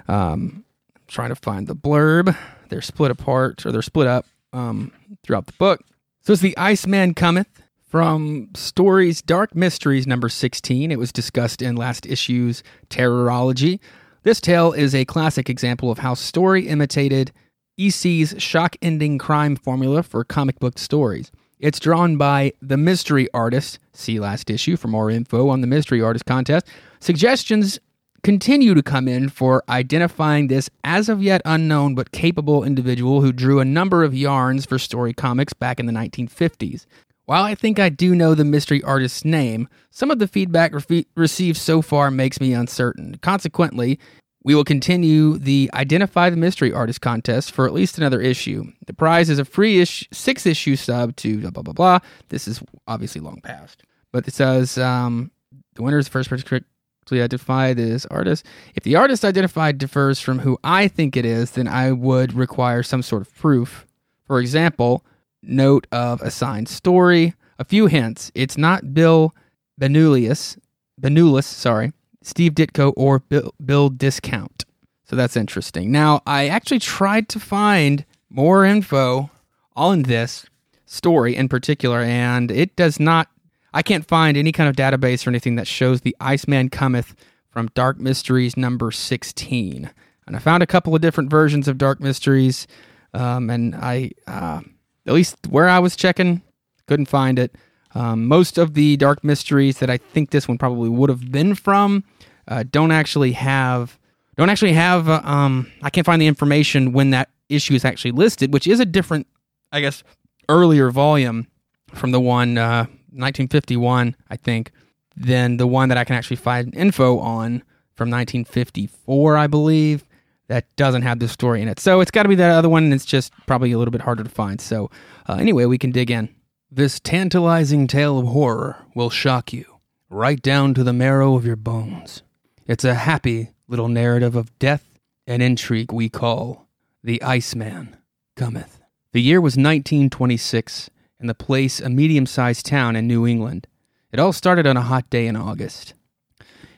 um, I'm trying to find the blurb. They're split apart, or they're split up um, throughout the book. So it's The Iceman Cometh from Stories Dark Mysteries, number sixteen. It was discussed in last issue's Terrorology. This tale is a classic example of how story imitated E C's shock-ending crime formula for comic book stories. It's drawn by the mystery artist. See last issue for more info on the mystery artist contest. Suggestions continue to come in for identifying this as of yet unknown but capable individual who drew a number of yarns for story comics back in the nineteen fifties. While I think I do know the mystery artist's name, some of the feedback re- received so far makes me uncertain. Consequently, we will continue the Identify the Mystery Artist contest for at least another issue. The prize is a free ish- six-issue sub to blah, blah, blah, blah. This is obviously long past. But it says, um, the winner is the first person to correctly identify this artist. If the artist identified differs from who I think it is, then I would require some sort of proof. For example, note of assigned story. A few hints. It's not Bill Benulis, Benulis, sorry, Steve Ditko, or Bill, Bill Discount. So that's interesting. Now, I actually tried to find more info on this story in particular, and it does not, I can't find any kind of database or anything that shows The Iceman Cometh from Dark Mysteries number sixteen. And I found a couple of different versions of Dark Mysteries, um, and I... Uh, At least where I was checking, couldn't find it. Um, most of the Dark Mysteries that I think this one probably would have been from uh, don't actually have, don't actually have. Uh, um, I can't find the information when that issue is actually listed, which is a different, I guess, earlier volume from the one uh, nineteen fifty-one, I think, than the one that I can actually find info on from nineteen fifty-four, I believe. That doesn't have this story in it. So it's got to be that other one, and it's just probably a little bit harder to find. So uh, anyway, we can dig in. This tantalizing tale of horror will shock you, right down to the marrow of your bones. It's a happy little narrative of death and intrigue we call The Iceman Cometh. The year was nineteen twenty-six, and the place a medium-sized town in New England. It all started on a hot day in August.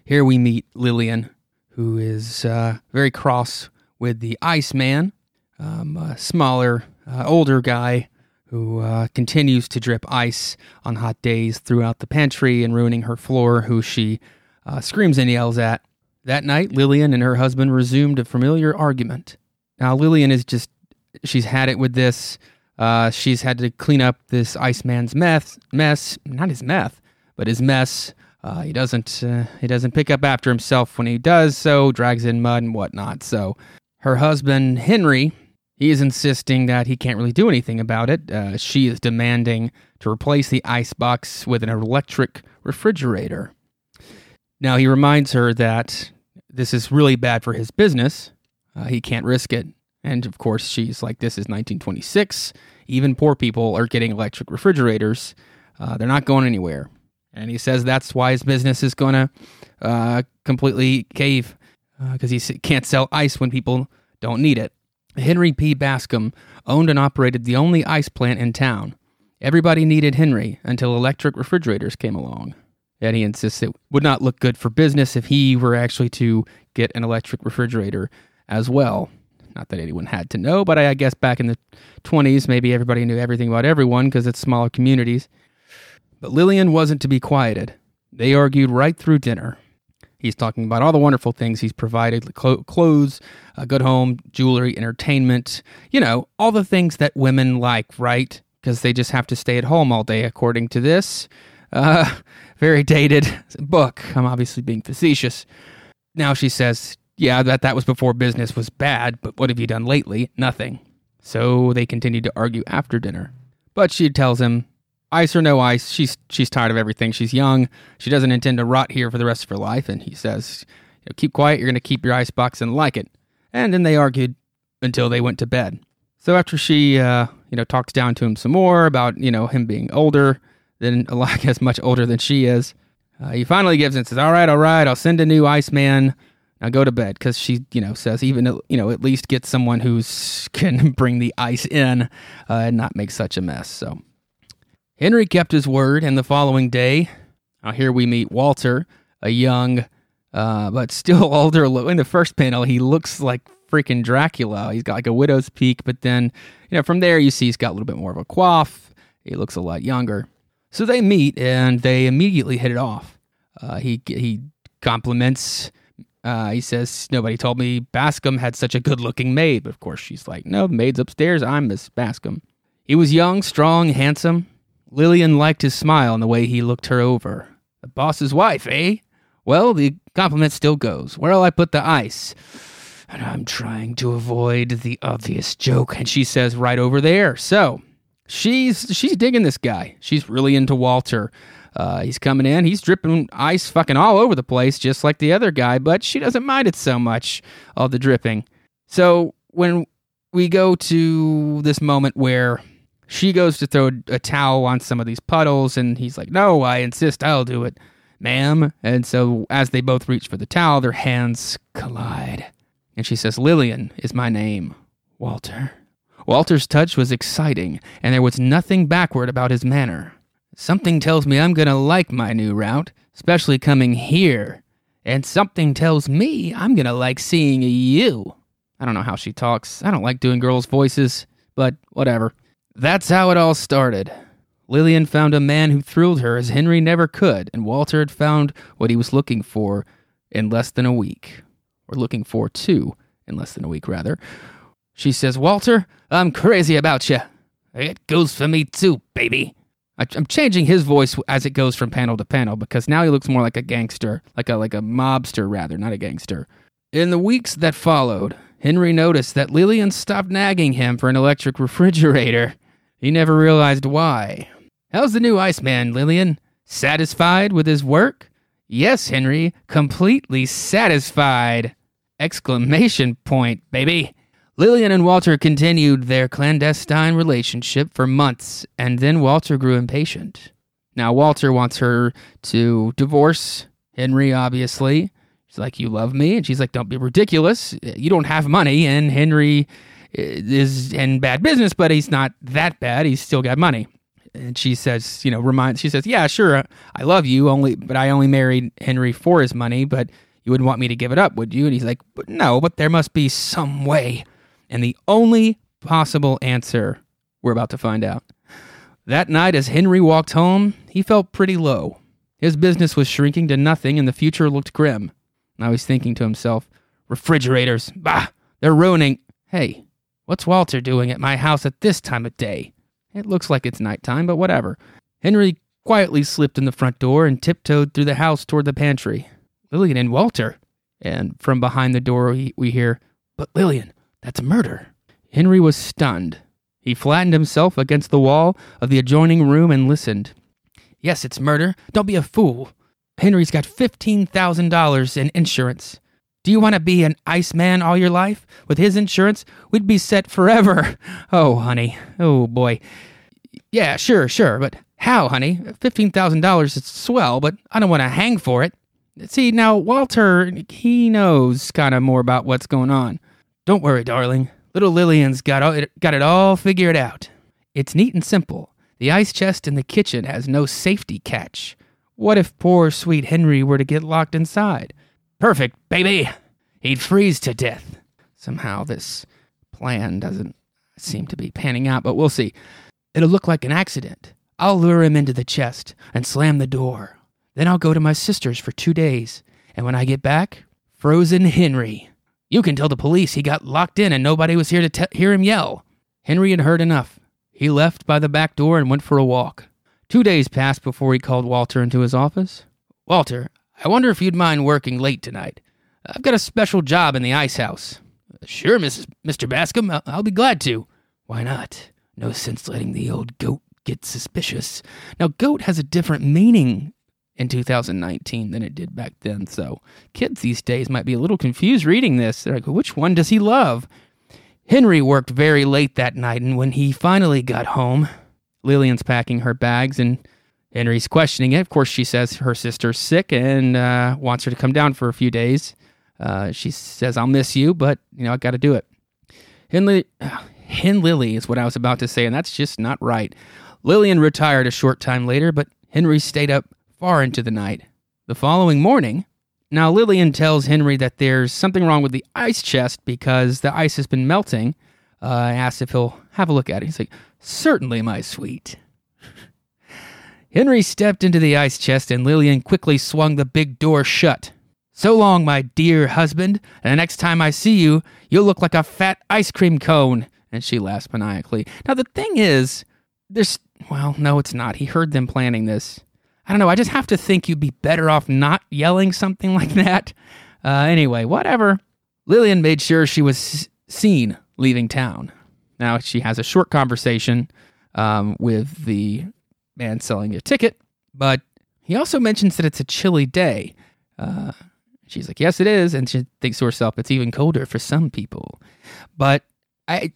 Here we meet Lillian, who is uh, very cross with the Iceman, um, a smaller, uh, older guy who uh, continues to drip ice on hot days throughout the pantry and ruining her floor, who she uh, screams and yells at. That night, Lillian and her husband resumed a familiar argument. Now, Lillian is just, she's had it with this. Uh, she's had to clean up this Iceman's mess, mess not his meth, but his mess. Uh, he doesn't uh, he doesn't pick up after himself when he does, so drags in mud and whatnot. So her husband, Henry, he is insisting that he can't really do anything about it. Uh, she is demanding to replace the icebox with an electric refrigerator. Now, he reminds her that this is really bad for his business. Uh, he can't risk it. And, of course, she's like, this is nineteen twenty-six. Even poor people are getting electric refrigerators. Uh, they're not going anywhere. And he says that's why his business is going to uh, completely cave, because uh, he can't sell ice when people don't need it. Henry P. Bascom owned and operated the only ice plant in town. Everybody needed Henry until electric refrigerators came along. And he insists it would not look good for business if he were actually to get an electric refrigerator as well. Not that anyone had to know, but I guess back in the twenties, maybe everybody knew everything about everyone because it's smaller communities. But Lillian wasn't to be quieted. They argued right through dinner. He's talking about all the wonderful things he's provided, cl- clothes, a good home, jewelry, entertainment, you know, all the things that women like, right? because they just have to stay at home all day, according to this uh, very dated book. I'm obviously being facetious. Now she says, yeah, that, that was before business was bad, but what have you done lately? Nothing. So they continued to argue after dinner. But she tells him, ice or no ice, she's she's tired of everything. She's young. She doesn't intend to rot here for the rest of her life. And he says, you know, keep quiet. You're going to keep your ice box and like it. And then they argued until they went to bed. So after she, uh, you know, talks down to him some more about, you know, him being older, then Alaka is much older than she is. Uh, he finally gives in and says, all right, all right, I'll send a new Iceman. Now go to bed. Because she, you know, says even, you know, at least get someone who can bring the ice in uh, and not make such a mess. So Henry kept his word, and the following day, uh, here we meet Walter, a young, uh, but still older. In the first panel, he looks like freaking Dracula. He's got like a widow's peak, but then, you know, from there you see he's got a little bit more of a coif. He looks a lot younger. So they meet, and they immediately hit it off. Uh, he he compliments. Uh, he says, nobody told me Bascom had such a good-looking maid. But of course, she's like, no, the maid's upstairs. I'm Miss Bascom. He was young, strong, handsome. Lillian liked his smile and the way he looked her over. The boss's wife, eh? Well, the compliment still goes. Where'll I put the ice? And I'm trying to avoid the obvious joke. And she says, right over there. So she's she's digging this guy. She's really into Walter. Uh, he's coming in. He's dripping ice fucking all over the place, just like the other guy. But she doesn't mind it so much, all the dripping. So when we go to this moment where she goes to throw a towel on some of these puddles, and he's like, no, I insist, I'll do it, ma'am. And so as they both reach for the towel, their hands collide. And she says, Lillian is my name, Walter. Walter's touch was exciting, and there was nothing backward about his manner. Something tells me I'm going to like my new route, especially coming here. And something tells me I'm going to like seeing you. I don't know how she talks. I don't like doing girls' voices, but whatever. That's how it all started. Lillian found a man who thrilled her as Henry never could, and Walter had found what he was looking for in less than a week. Or looking for two in less than a week, rather. She says, Walter, I'm crazy about you. It goes for me too, baby. I'm changing his voice as it goes from panel to panel because now he looks more like a gangster, like a like a mobster rather, not a gangster. In the weeks that followed, Henry noticed that Lillian stopped nagging him for an electric refrigerator. He never realized why. How's the new Iceman, Lillian? Satisfied with his work? Yes, Henry, completely satisfied! Exclamation point, baby! Lillian and Walter continued their clandestine relationship for months, and then Walter grew impatient. Now, Walter wants her to divorce Henry, obviously. She's like, you love me? And she's like, don't be ridiculous. You don't have money, and Henry is in bad business, but he's not that bad. He's still got money. And she says, you know, remind, she says, yeah, sure, I love you, only, but I only married Henry for his money, but you wouldn't want me to give it up, would you? And he's like, but no, but there must be some way. And the only possible answer we're about to find out. That night as Henry walked home, he felt pretty low. His business was shrinking to nothing and the future looked grim. Now he's thinking to himself, refrigerators, bah, they're ruining. Hey, what's Walter doing at my house at this time of day? It looks like it's nighttime, but whatever. Henry quietly slipped in the front door and tiptoed through the house toward the pantry. Lillian and Walter. And from behind the door we, we hear, but Lillian, that's murder. Henry was stunned. He flattened himself against the wall of the adjoining room and listened. Yes, it's murder. Don't be a fool. Henry's got fifteen thousand dollars in insurance. Do you want to be an Iceman all your life? With his insurance, we'd be set forever. Oh, honey. Oh, boy. Yeah, sure, sure. But how, honey? fifteen thousand dollars is swell, but I don't want to hang for it. See, now, Walter, he knows kind of more about what's going on. Don't worry, darling. Little Lillian's got all, got it all figured out. It's neat and simple. The ice chest in the kitchen has no safety catch. What if poor sweet Henry were to get locked inside? Perfect, baby! He'd freeze to death. Somehow this plan doesn't seem to be panning out, but we'll see. It'll look like an accident. I'll lure him into the chest and slam the door. Then I'll go to my sister's for two days. And when I get back, frozen Henry. You can tell the police he got locked in and nobody was here to te- hear him yell. Henry had heard enough. He left by the back door and went for a walk. Two days passed before he called Walter into his office. "Walter, I wonder if you'd mind working late tonight. I've got a special job in the ice house." "Sure, Missus Mister Bascom, I'll be glad to." "Why not? No sense letting the old goat get suspicious." Now, goat has a different meaning in two thousand nineteen than it did back then, so kids these days might be a little confused reading this. They're like, which one does he love? Henry worked very late that night, and when he finally got home, Lillian's packing her bags, and Henry's questioning it. Of course, she says her sister's sick and uh, wants her to come down for a few days. Uh, she says, "I'll miss you, but, you know, I got to do it." Henley, uh, Hen Lily is what I was about to say, and that's just not right. Lillian retired a short time later, but Henry stayed up far into the night. The following morning, now Lillian tells Henry that there's something wrong with the ice chest because the ice has been melting. Uh, asks if he'll have a look at it. He's like, "Certainly, my sweet." Henry stepped into the ice chest, and Lillian quickly swung the big door shut. "So long, my dear husband, and the next time I see you, you'll look like a fat ice cream cone." And she laughs maniacally. Now, the thing is, there's... Well, no, it's not. He heard them planning this. I don't know. I just have to think you'd be better off not yelling something like that. Uh, anyway, whatever. Lillian made sure she was seen leaving town. Now she has a short conversation um, with the man selling a ticket, but he also mentions that it's a chilly day. Uh, she's like, "Yes, it is," and she thinks to herself, "It's even colder for some people." But I,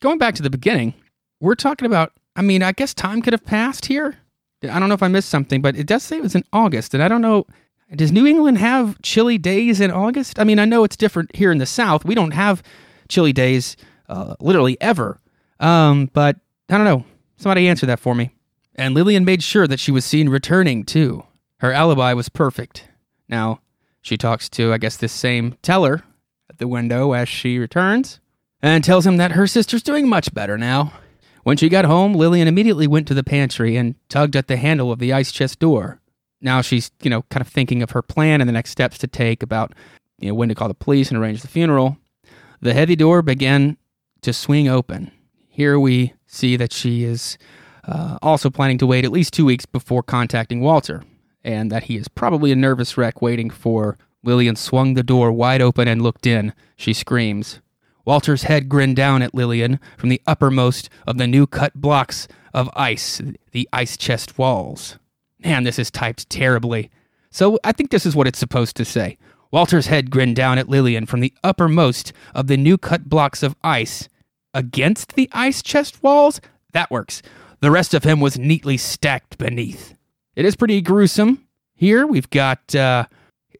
going back to the beginning, we're talking about. I mean, I guess time could have passed here. I don't know if I missed something, but it does say it was in August, and I don't know, does New England have chilly days in August? I mean, I know it's different here in the South. We don't have chilly days uh, literally ever, um, but I don't know. Somebody answer that for me. And Lillian made sure that she was seen returning, too. Her alibi was perfect. Now, she talks to, I guess, this same teller at the window as she returns, and tells him that her sister's doing much better now. When she got home, Lillian immediately went to the pantry and tugged at the handle of the ice chest door. Now she's, you know, kind of thinking of her plan and the next steps to take about, you know, when to call the police and arrange the funeral. The heavy door began to swing open. Here we see that she is uh, also planning to wait at least two weeks before contacting Walter, and that he is probably a nervous wreck waiting for Lillian. Swung the door wide open and looked in. She screams. Walter's head grinned down at Lillian from the uppermost of the new-cut blocks of ice, the ice chest walls. Man, this is typed terribly. So I think this is what it's supposed to say. Walter's head grinned down at Lillian from the uppermost of the new-cut blocks of ice. Against the ice chest walls? That works. The rest of him was neatly stacked beneath. It is pretty gruesome. Here we've got... uh,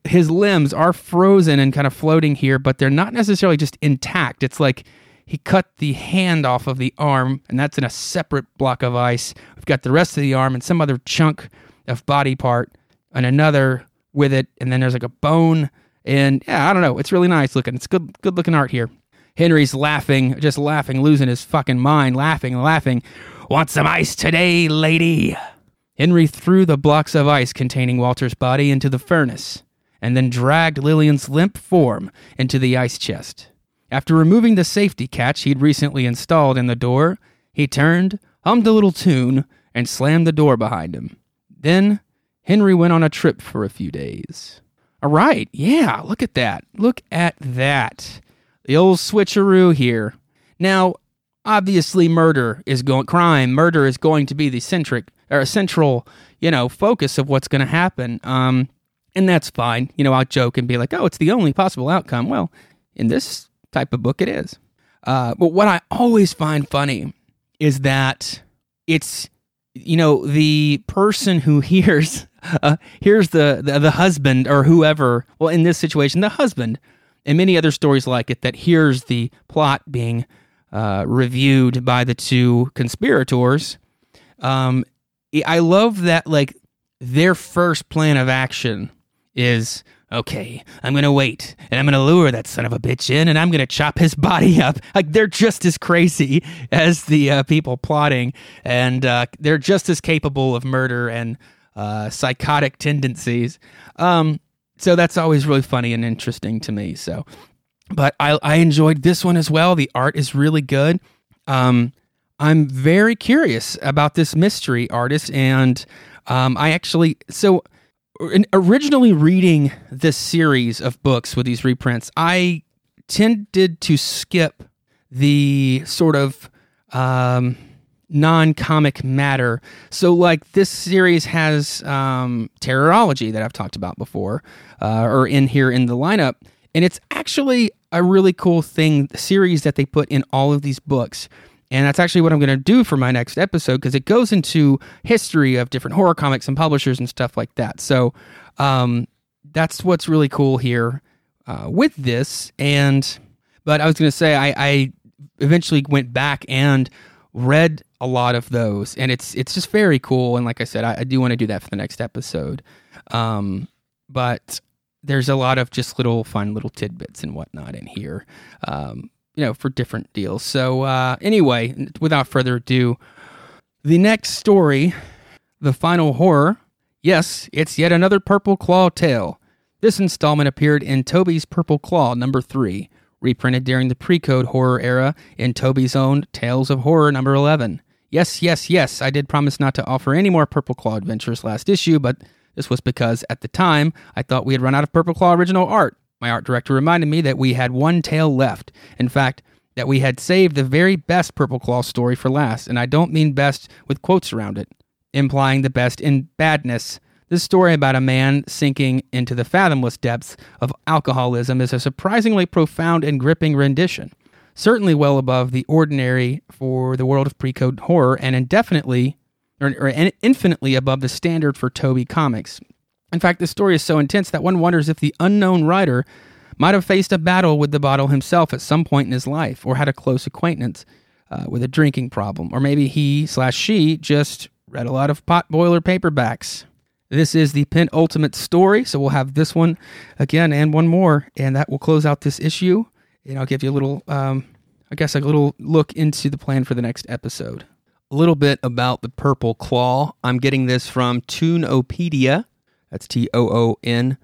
his limbs are frozen and kind of floating here, but they're not necessarily just intact. It's like he cut the hand off of the arm, and that's in a separate block of ice. We've got the rest of the arm and some other chunk of body part, and another with it, and then there's like a bone, and yeah, I don't know. It's really nice looking. It's good, good looking art here. Henry's laughing, just laughing, losing his fucking mind, laughing, laughing. "Want some ice today, lady?" Henry threw the blocks of ice containing Walter's body into the furnace, and then dragged Lillian's limp form into the ice chest. After removing the safety catch he'd recently installed in the door, he turned, hummed a little tune, and slammed the door behind him. Then, Henry went on a trip for a few days. All right, yeah, look at that. Look at that. The old switcheroo here. Now, obviously murder is going, crime, murder is going to be the centric, or central, you know, focus of what's going to happen. Um... And that's fine. You know, I'll joke and be like, oh, it's the only possible outcome. Well, in this type of book, it is. Uh, but what I always find funny is that it's, you know, the person who hears, uh, hears the, the, the husband or whoever, well, in this situation, the husband, and many other stories like it, that hears the plot being uh, reviewed by the two conspirators. Um, I love that, like, their first plan of action is, okay, I'm going to wait, and I'm going to lure that son of a bitch in, and I'm going to chop his body up. Like, they're just as crazy as the uh, people plotting, and uh, they're just as capable of murder and uh, psychotic tendencies. Um, so that's always really funny and interesting to me. So, but I, I enjoyed this one as well. The art is really good. Um, I'm very curious about this mystery artist, and um, I actually... So, originally reading this series of books with these reprints, I tended to skip the sort of um, non-comic matter. So, like, this series has um, Terrorology that I've talked about before, uh, or in here in the lineup, and it's actually a really cool thing, series that they put in all of these books. And that's actually what I'm going to do for my next episode, because it goes into history of different horror comics and publishers and stuff like that. So um, that's what's really cool here uh, with this. And but I was going to say I, I eventually went back and read a lot of those, and it's it's just very cool. And like I said, I, I do want to do that for the next episode. Um, but there's a lot of just little fun little tidbits and whatnot in here. Um, you know, for different deals. So uh, anyway, without further ado, the next story, the final horror, yes, it's yet another Purple Claw tale. This installment appeared in Toby's Purple Claw number three, reprinted during the pre-code horror era in Toby's own Tales of Horror number eleven. Yes, yes, yes, I did promise not to offer any more Purple Claw adventures last issue, but this was because at the time, I thought we had run out of Purple Claw original art. My art director reminded me that we had one tale left. In fact, that we had saved the very best Purple Claw story for last, and I don't mean best with quotes around it, implying the best in badness. This story about a man sinking into the fathomless depths of alcoholism is a surprisingly profound and gripping rendition, certainly well above the ordinary for the world of pre-code horror, and indefinitely, or, or infinitely above the standard for Toby Comics. In fact, the story is so intense that one wonders if the unknown writer might have faced a battle with the bottle himself at some point in his life, or had a close acquaintance uh, with a drinking problem, or maybe he slash she just read a lot of potboiler paperbacks. This is the penultimate story, so we'll have this one again and one more, and that will close out this issue, and I'll give you a little, um, I guess, a little look into the plan for the next episode. A little bit about the Purple Claw. I'm getting this from Toonopedia. That's T O O N,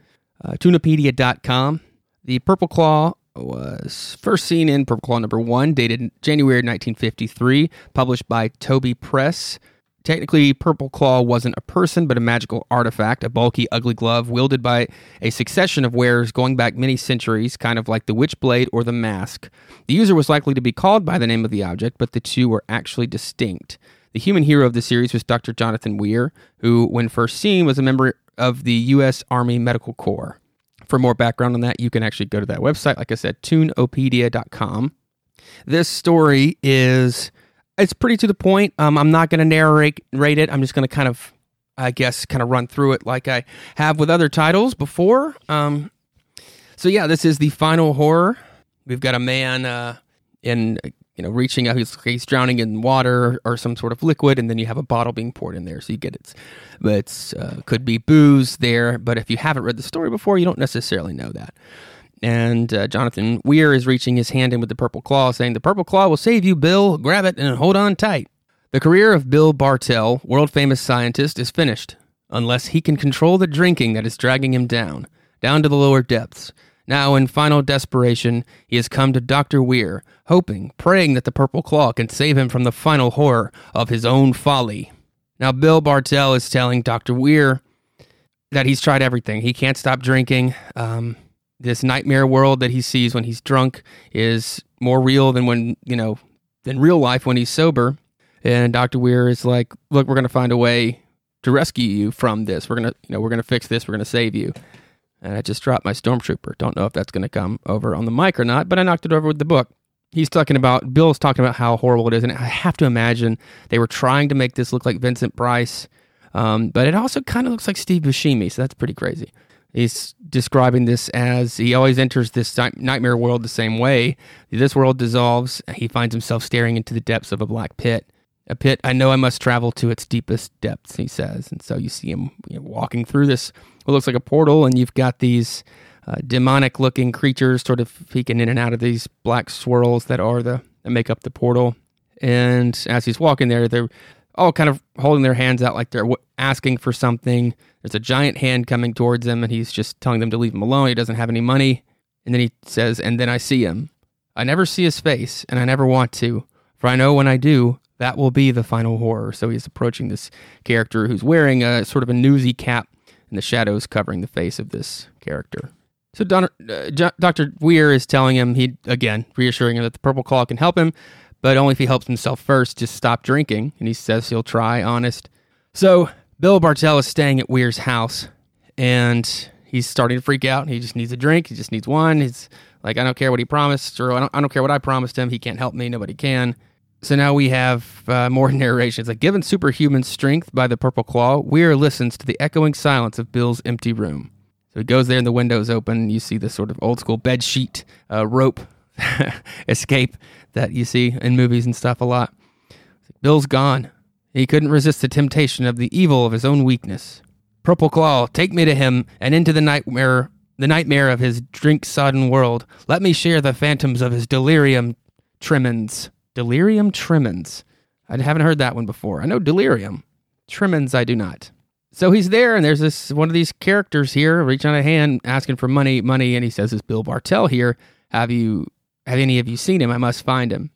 uh, toonopedia dot com. The Purple Claw was first seen in Purple Claw number one, dated January nineteen fifty-three, published by Toby Press. Technically, Purple Claw wasn't a person, but a magical artifact, a bulky, ugly glove wielded by a succession of wearers going back many centuries, kind of like the witch blade or the mask. The user was likely to be called by the name of the object, but the two were actually distinct. The human hero of the series was Doctor Jonathan Weir, who, when first seen, was a member of the U S Army Medical Corps. For more background on that, you can actually go to that website. Like I said, toonopedia dot com. This story is, it's pretty to the point. Um, I'm not going to narrate rate it. I'm just going to kind of, I guess, kind of run through it like I have with other titles before. Um, so yeah, this is the final horror. We've got a man uh, in... You know, reaching out, he's, he's drowning in water or, or some sort of liquid, and then you have a bottle being poured in there, so you get it. But it's uh, could be booze there, but if you haven't read the story before, you don't necessarily know that. And uh, Jonathan Weir is reaching his hand in with the Purple Claw, saying, "The Purple Claw will save you, Bill. Grab it and hold on tight." The career of Bill Bartell, world-famous scientist, is finished, unless he can control the drinking that is dragging him down, down to the lower depths. Now, in final desperation, he has come to Doctor Weir, hoping, praying that the Purple Claw can save him from the final horror of his own folly. Now, Bill Bartell is telling Doctor Weir that he's tried everything. He can't stop drinking. Um, this nightmare world that he sees when he's drunk is more real than when, you know, than real life when he's sober. And Doctor Weir is like, "Look, we're going to find a way to rescue you from this. We're going to, you know, we're going to fix this. We're going to save you." And I just dropped my stormtrooper. Don't know if that's going to come over on the mic or not, but I knocked it over with the book. He's talking about, Bill's talking about how horrible it is, and I have to imagine they were trying to make this look like Vincent Price, um, but it also kind of looks like Steve Buscemi, so that's pretty crazy. He's describing this as he always enters this nightmare world the same way. This world dissolves. He finds himself staring into the depths of a black pit. A pit I know I must travel to its deepest depths, he says. And so you see him, you know, walking through this, what looks like a portal, and you've got these uh, demonic-looking creatures sort of peeking in and out of these black swirls that are the that make up the portal. And as he's walking there, they're all kind of holding their hands out like they're w- asking for something. There's a giant hand coming towards him, and he's just telling them to leave him alone. He doesn't have any money. And then he says, "And then I see him. I never see his face, and I never want to, for I know when I do, that will be the final horror. So he's approaching this character who's wearing a sort of a newsy cap, and the shadows covering the face of this character. So Don, uh, J- Doctor Weir is telling him, he again, reassuring him that the Purple Claw can help him, but only if he helps himself first, just stop drinking. And he says he'll try, honest. So Bill Bartell is staying at Weir's house, and he's starting to freak out. He just needs a drink. He just needs one. He's like, I don't care what he promised, or I don't, I don't care what I promised him. He can't help me. Nobody can. So now we have uh, more narrations. Like, given superhuman strength by the Purple Claw, Weir listens to the echoing silence of Bill's empty room. So he goes there and the window's open. You see this sort of old school bed sheet uh, rope escape that you see in movies and stuff a lot. Bill's gone. He couldn't resist the temptation of the evil of his own weakness. Purple Claw, take me to him and into the nightmare the nightmare of his drink-sodden world. Let me share the phantoms of his delirium tremens. Delirium tremens. I haven't heard that one before. I know delirium. Tremens, I do not. So he's there, and there's this one of these characters here reaching out a hand, asking for money, money, and he says, it's Bill Bartell here. Have you, have any of you seen him? I must find him.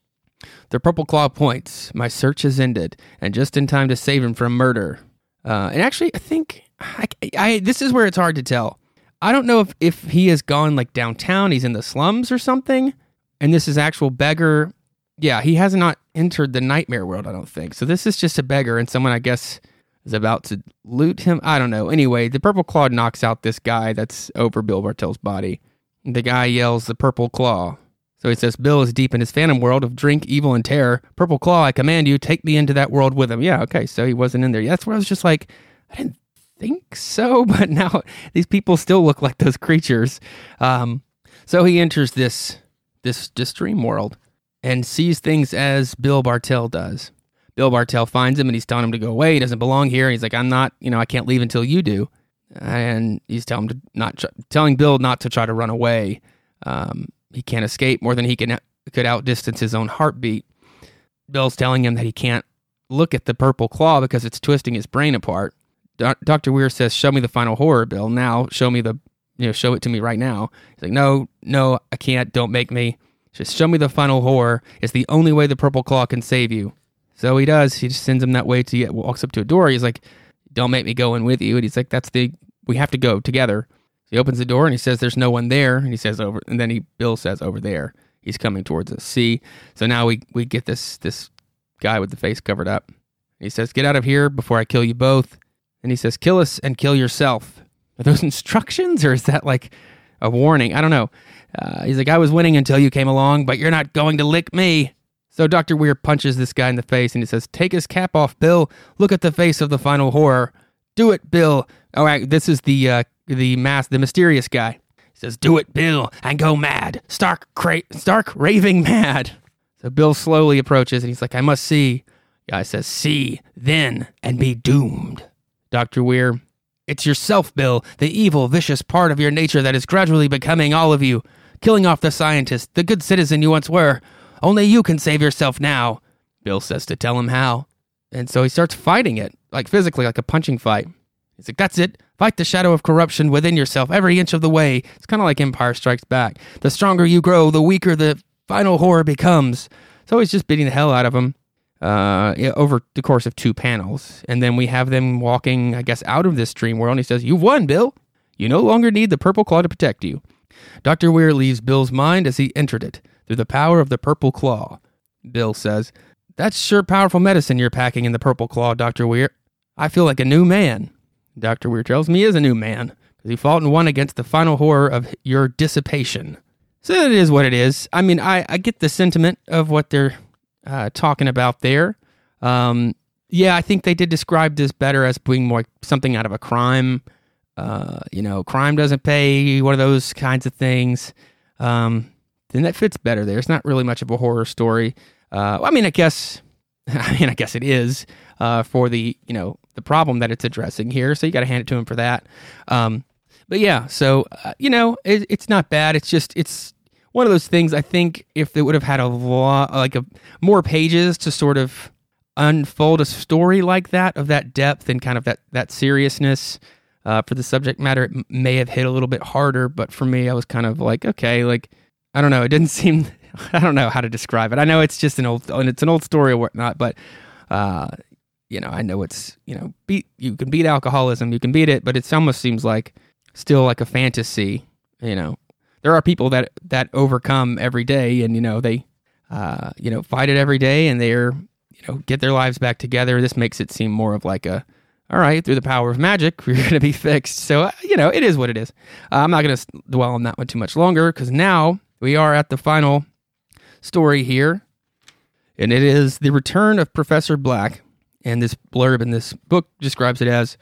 The Purple Claw points. My search is ended, and just in time to save him from murder. Uh, and actually, I think... I, I, this is where it's hard to tell. I don't know if, if he has gone like downtown, he's in the slums or something, and this is actual beggar. Yeah, he has not entered the nightmare world, I don't think. So this is just a beggar, and someone, I guess, is about to loot him. I don't know. Anyway, the Purple Claw knocks out this guy that's over Bill Bartell's body. The guy yells, the Purple Claw. So he says, Bill is deep in his phantom world of drink, evil, and terror. Purple Claw, I command you, take me into that world with him. Yeah, okay, so he wasn't in there. That's where I was just like, I didn't think so, but now these people still look like those creatures. Um, so he enters this, this this dream world and sees things as Bill Bartell does. Bill Bartell finds him and he's telling him to go away. He doesn't belong here. And he's like, I'm not, you know, I can't leave until you do. And he's telling him to not try, telling Bill not to try to run away. Um, he can't escape more than he can could outdistance his own heartbeat. Bill's telling him that he can't look at the Purple Claw because it's twisting his brain apart. Doctor Weir says, show me the final horror, Bill. Now, show me the, you know, show it to me right now. He's like, no, no, I can't. Don't make me. Just show me the final horror. It's the only way the Purple Claw can save you. So he does. He just sends him that way to get, walks up to a door. He's like, don't make me go in with you. And he's like, that's the, we have to go together. So he opens the door and he says, there's no one there. And he says over, and then he, Bill says over there, he's coming towards us. See? So now we, we get this, this guy with the face covered up. He says, get out of here before I kill you both. And he says, kill us and kill yourself. Are those instructions, or is that like a warning? I don't know. Uh, he's like, I was winning until you came along, but you're not going to lick me. So Doctor Weir punches this guy in the face, and he says, take his cap off, Bill. Look at the face of the final horror. Do it, Bill. All right, this is the uh, the mask, the mysterious guy. He says, do it, Bill, and go mad. Stark, cra- stark raving mad. So Bill slowly approaches, and he's like, I must see. The guy says, see, then, and be doomed. Doctor Weir, it's yourself, Bill, the evil, vicious part of your nature that is gradually becoming all of you, killing off the scientist, the good citizen you once were. Only you can save yourself now. Bill says to tell him how. And so he starts fighting it, like physically, like a punching fight. He's like, that's it. Fight the shadow of corruption within yourself every inch of the way. It's kind of like Empire Strikes Back. The stronger you grow, the weaker the final horror becomes. So he's just beating the hell out of him. Uh, over the course of two panels. And then we have them walking, I guess, out of this dream world. And he says, you've won, Bill. You no longer need the Purple Claw to protect you. Doctor Weir leaves Bill's mind as he entered it, through the power of the Purple Claw. Bill says, that's sure powerful medicine you're packing in the Purple Claw, Doctor Weir. I feel like a new man. Doctor Weir tells me he is a new man, because he fought and won against the final horror of your dissipation. So it is what it is. I mean, I, I get the sentiment of what they're... Uh, talking about there. Um, yeah, I think they did describe this better as being more something out of a crime. Uh, you know, crime doesn't pay, one of those kinds of things. Um, then that fits better there. It's not really much of a horror story. Uh, well, I mean, I guess, I mean, I guess it is uh, for the, you know, the problem that it's addressing here. So you got to hand it to him for that. Um, but yeah, so, uh, you know, it, it's not bad. It's just, it's, one of those things, I think, if they would have had a lot, like a, more pages to sort of unfold a story like that, of that depth and kind of that, that seriousness uh, for the subject matter, it may have hit a little bit harder. But for me, I was kind of like, okay, like, I don't know. It didn't seem, I don't know how to describe it. I know it's just an old, and it's an old story or whatnot, but, uh, you know, I know it's, you know, beat, you can beat alcoholism, you can beat it, but it almost seems like still like a fantasy, you know. There are people that, that overcome every day and, you know, they, uh, you know, fight it every day and they're, you know, get their lives back together. This makes it seem more of like a, all right, through the power of magic, we're going to be fixed. So, uh, you know, it is what it is. Uh, I'm not going to dwell on that one too much longer because now we are at the final story here. And it is The Return of Professor Black. And this blurb in this book describes it as,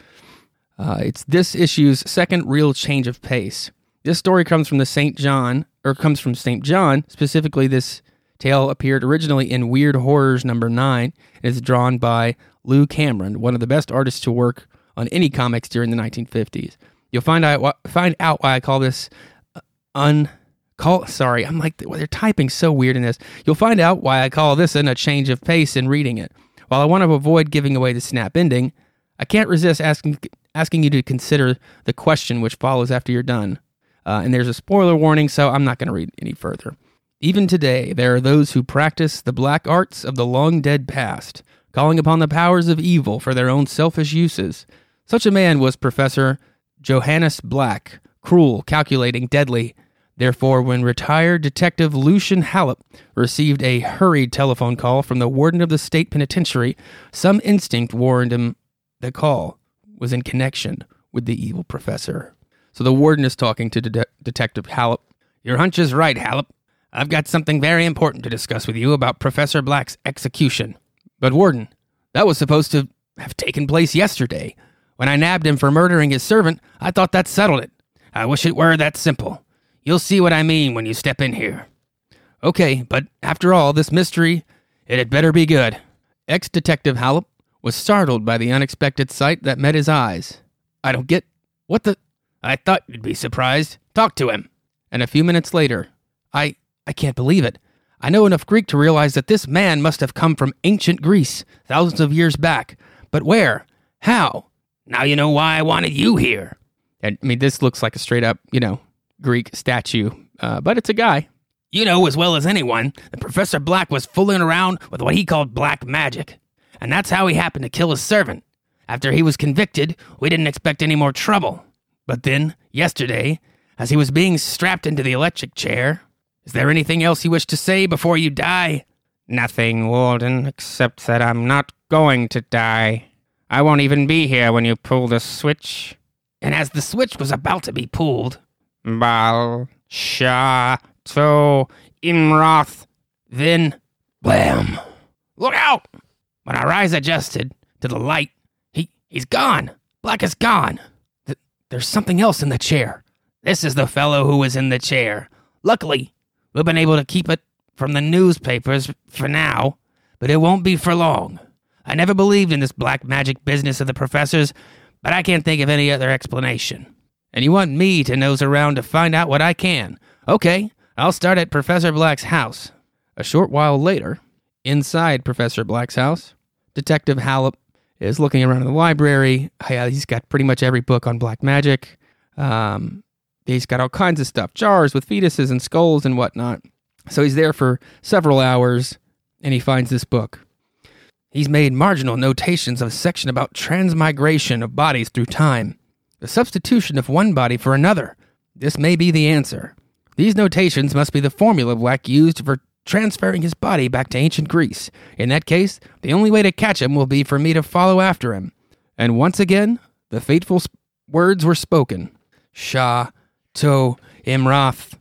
uh, it's this issue's second real change of pace. This story comes from the Saint John, or comes from Saint John. Specifically, this tale appeared originally in Weird Horrors number nine and is drawn by Lou Cameron, one of the best artists to work on any comics during the nineteen fifties. You'll find out, find out why I call this un... Call, sorry, I'm like, well, they're typing so weird in this. You'll find out why I call this in a change of pace in reading it. While I want to avoid giving away the snap ending, I can't resist asking asking you to consider the question which follows after you're done. Uh, and there's a spoiler warning, so I'm not going to read any further. Even today, there are those who practice the black arts of the long-dead past, calling upon the powers of evil for their own selfish uses. Such a man was Professor Johannes Black, cruel, calculating, deadly. Therefore, when retired Detective Lucian Hallop received a hurried telephone call from the warden of the state penitentiary, some instinct warned him the call was in connection with the evil professor. So the warden is talking to De- Detective Hallop. Your hunch is right, Hallop. I've got something very important to discuss with you about Professor Black's execution. But Warden, that was supposed to have taken place yesterday. When I nabbed him for murdering his servant, I thought that settled it. I wish it were that simple. You'll see what I mean when you step in here. Okay, but after all, this mystery, it had better be good. Ex-Detective Hallop was startled by the unexpected sight that met his eyes. I don't get... What the... I thought you'd be surprised. Talk to him. And a few minutes later, I... I can't believe it. I know enough Greek to realize that this man must have come from ancient Greece, thousands of years back. But where? How? Now you know why I wanted you here. And, I mean, this looks like a straight-up, you know... Greek statue, uh, but it's a guy. You know as well as anyone that Professor Black was fooling around with what he called black magic, and that's how he happened to kill his servant. After he was convicted, we didn't expect any more trouble. But then, yesterday, as he was being strapped into the electric chair, is there anything else you wish to say before you die? Nothing, Warden, except that I'm not going to die. I won't even be here when you pull the switch. And as the switch was about to be pulled, Bal, Shah, To, Imroth, then, blam. Look out! When our eyes adjusted to the light, he, he's gone. Black is gone. Th- there's something else in the chair. This is the fellow who was in the chair. Luckily, we've been able to keep it from the newspapers for now, but it won't be for long. I never believed in this black magic business of the professors, but I can't think of any other explanation. And you want me to nose around to find out what I can. Okay, I'll start at Professor Black's house. A short while later, inside Professor Black's house, Detective Hallop is looking around in the library. He's got pretty much every book on black magic. Um, he's got all kinds of stuff, jars with fetuses and skulls and whatnot. So he's there for several hours, and he finds this book. He's made marginal notations of a section about transmigration of bodies through time. The substitution of one body for another. This may be the answer. These notations must be the formula Black used for transferring his body back to ancient Greece. In that case, the only way to catch him will be for me to follow after him. And once again, the fateful sp- words were spoken. Shah, To, Imroth.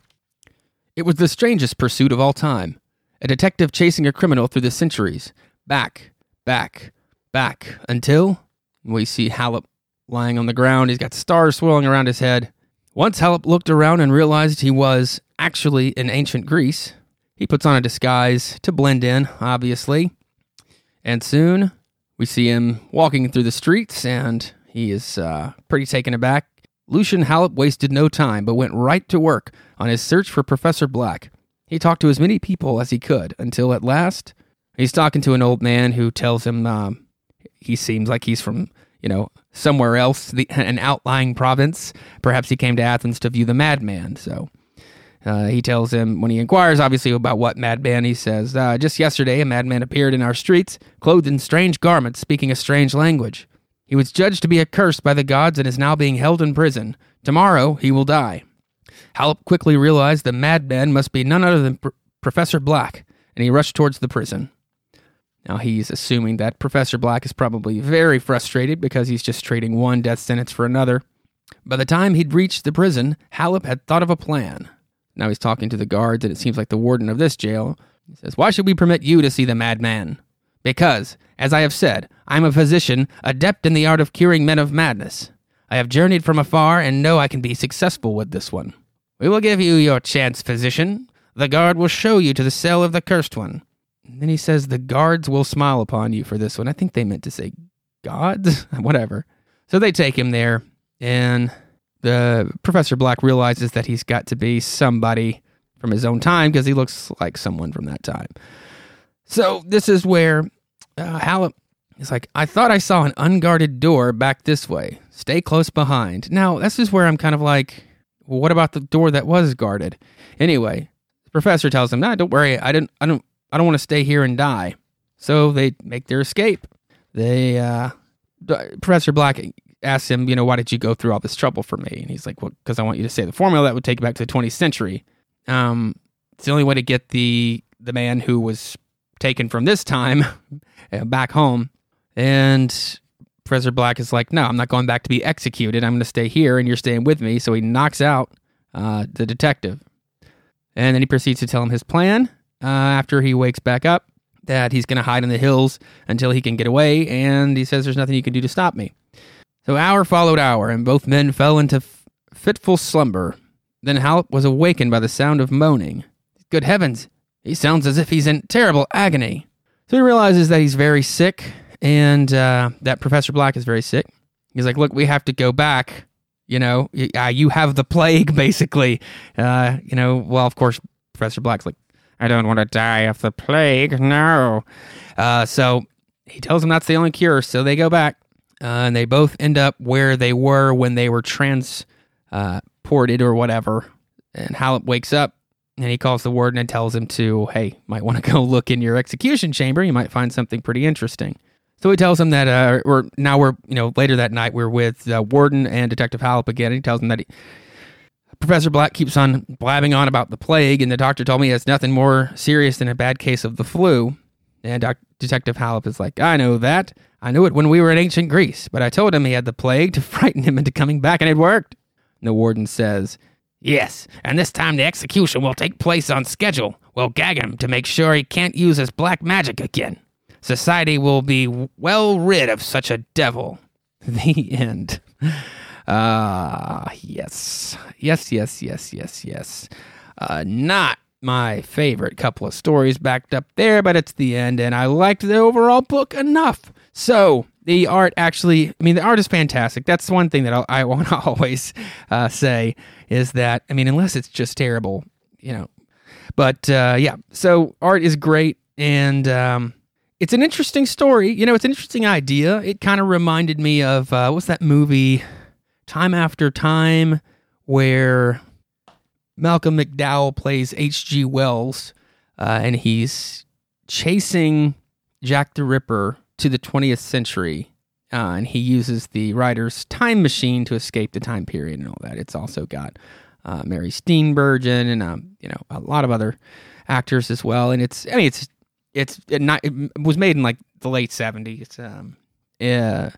It was the strangest pursuit of all time. A detective chasing a criminal through the centuries. Back, back, back, until we see Hallop lying on the ground. He's got stars swirling around his head. Once Hallop looked around and realized he was actually in ancient Greece, he puts on a disguise to blend in, obviously. And soon, we see him walking through the streets, and he is uh, pretty taken aback. Lucian Hallop wasted no time, but went right to work on his search for Professor Black. He talked to as many people as he could, until at last, he's talking to an old man who tells him um, he seems like he's from, you know, somewhere else, the, an outlying province. Perhaps he came to Athens to view the madman. So Uh, he tells him, when he inquires, obviously, about what madman, he says, uh, just yesterday, a madman appeared in our streets, clothed in strange garments, speaking a strange language. He was judged to be accursed by the gods and is now being held in prison. Tomorrow, he will die. Hallop quickly realized the madman must be none other than Pr- Professor Black, and he rushed towards the prison. Now, he's assuming that Professor Black is probably very frustrated because he's just trading one death sentence for another. By the time he'd reached the prison, Hallop had thought of a plan. Now he's talking to the guards, and it seems like the warden of this jail. He says, "Why should we permit you to see the madman?" "Because, as I have said, I'm a physician, adept in the art of curing men of madness. I have journeyed from afar and know I can be successful with this one." "We will give you your chance, physician. The guard will show you to the cell of the cursed one." And then he says, "The guards will smile upon you for this one." I think they meant to say gods, whatever. So they take him there, and the Professor Black realizes that he's got to be somebody from his own time because he looks like someone from that time. So this is where uh, Hallop is like, "I thought I saw an unguarded door back this way. Stay close behind." Now, this is where I'm kind of like, well, what about the door that was guarded? Anyway, the professor tells him, "No, don't worry. I don't, I don't, I don't want to stay here and die." So they make their escape. They, uh, Professor Black asks him, you know, "Why did you go through all this trouble for me?" And he's like, "Well, because I want you to say the formula that would take you back to the twentieth century. Um, it's the only way to get the the man who was taken from this time back home." And Professor Black is like, "No, I'm not going back to be executed. I'm going to stay here, and you're staying with me." So he knocks out uh, the detective. And then he proceeds to tell him his plan uh, after he wakes back up, that he's going to hide in the hills until he can get away. And he says, "There's nothing you can do to stop me." So hour followed hour, and both men fell into f- fitful slumber. Then Hallop was awakened by the sound of moaning. Good heavens, he sounds as if he's in terrible agony. So he realizes that he's very sick, and uh, that Professor Black is very sick. He's like, "Look, we have to go back. You know, uh, you have the plague, basically." Uh, you know, well, of course, Professor Black's like, "I don't want to die of the plague, no." Uh, so he tells him that's the only cure, so they go back. Uh, and they both end up where they were when they were transported uh, or whatever. And Hallop wakes up, and he calls the warden and tells him to, "Hey, might want to go look in your execution chamber. You might find something pretty interesting." So he tells him that, uh, or now we're, you know, later that night, we're with uh, Warden and Detective Hallop again. And he tells him that he, Professor Black keeps on blabbing on about the plague, and the doctor told me it's nothing more serious than a bad case of the flu. And Doc- Detective Hallop is like, "I know that. I knew it when we were in ancient Greece, but I told him he had the plague to frighten him into coming back, and it worked." And the warden says, "Yes, and this time the execution will take place on schedule. We'll gag him to make sure he can't use his black magic again. Society will be well rid of such a devil." The end. Ah, uh, yes. Yes, yes, yes, yes, yes. Uh, not my favorite couple of stories backed up there, but it's the end, and I liked the overall book enough. So the art actually, I mean, the art is fantastic. That's one thing that I'll, I want to always uh, say is that, I mean, unless it's just terrible, you know. But uh, yeah, so art is great, and um, it's an interesting story. You know, it's an interesting idea. It kind of reminded me of, uh, what's that movie, Time After Time, where Malcolm McDowell plays H G Wells, uh, and he's chasing Jack the Ripper to the twentieth century, uh, and he uses the writer's time machine to escape the time period and all that. It's also got uh, Mary Steenburgen and um, you know, a lot of other actors as well. And it's, I mean, it's it's it not it was made in like the late seventies, um, yeah,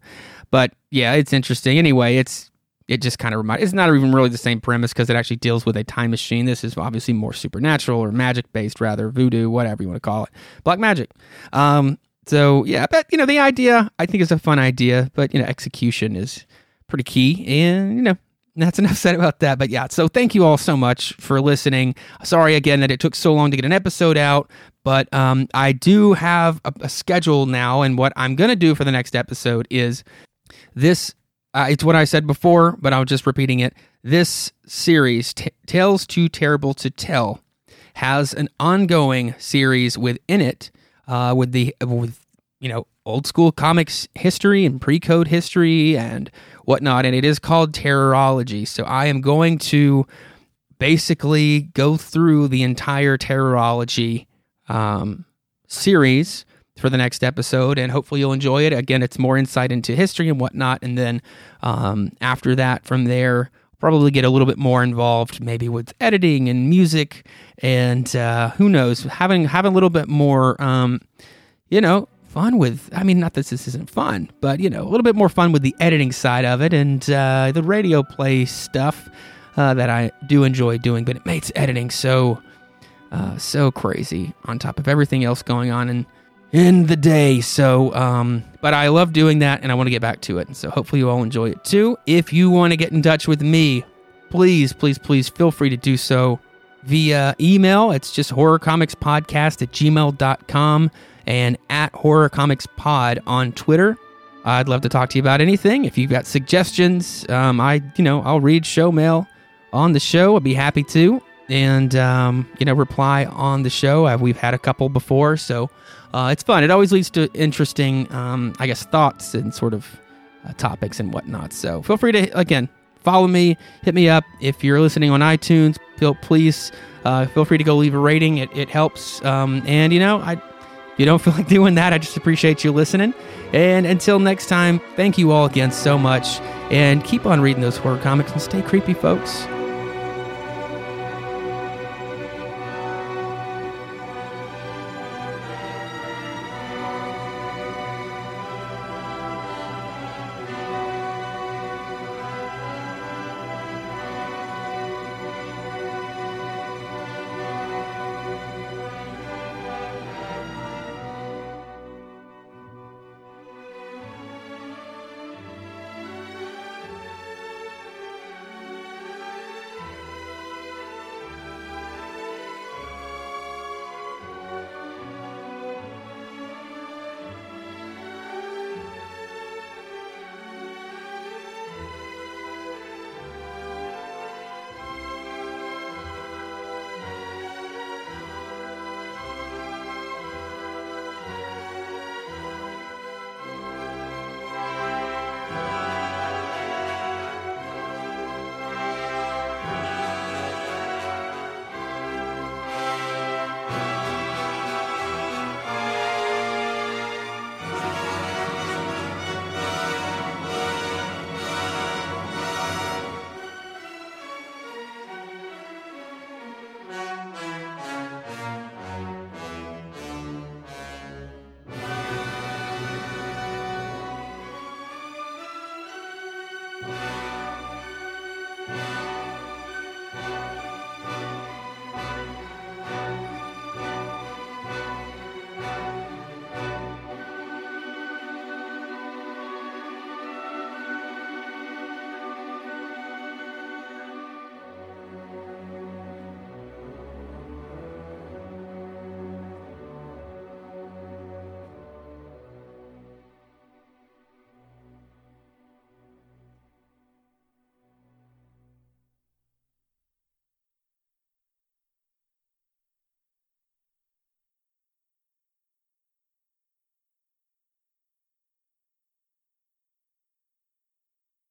but yeah, it's interesting. Anyway, it's it just kind of reminds. It's not even really the same premise because it actually deals with a time machine. This is obviously more supernatural or magic based, rather voodoo, whatever you want to call it, black magic. Um, So, yeah, but, you know, the idea, I think, is a fun idea, but, you know, execution is pretty key, and, you know, that's enough said about that. But, yeah, so thank you all so much for listening. Sorry, again, that it took so long to get an episode out, but um, I do have a, a schedule now, and what I'm going to do for the next episode is this, uh, it's what I said before, but I'm just repeating it. This series, T- Tales Too Terrible to Tell, has an ongoing series within it, Uh, with the with you know old school comics history and pre-code history and whatnot, and it is called Terrorology. So I am going to basically go through the entire Terrorology um, series for the next episode, and hopefully you'll enjoy it. Again, it's more insight into history and whatnot, and then um, after that, from there, probably get a little bit more involved, maybe with editing and music, and uh, who knows, having having a little bit more, um, you know, fun with, I mean, not that this isn't fun, but, you know, a little bit more fun with the editing side of it, and uh, the radio play stuff uh, that I do enjoy doing, but it makes editing so, uh, so crazy on top of everything else going on in, in the day. So, um, but I love doing that, and I want to get back to it, so hopefully you all enjoy it too. If you want to get in touch with me, please, please, please feel free to do so via email. It's just horrorcomicspodcast at gmail dot com. And at Horror Comics Pod on Twitter. I'd love to talk to you about anything. If you've got suggestions, um, I, you know, I'll read show mail on the show. I'd be happy to, and um, you know, reply on the show. I, we've had a couple before, so uh, it's fun. It always leads to interesting, um, I guess, thoughts and sort of uh, topics and whatnot. So feel free to again follow me, hit me up if you're listening on iTunes. Feel please uh, feel free to go leave a rating. It it helps, um, and you know I. If you don't feel like doing that, I just appreciate you listening. And until next time, thank you all again so much. And keep on reading those horror comics and stay creepy, folks.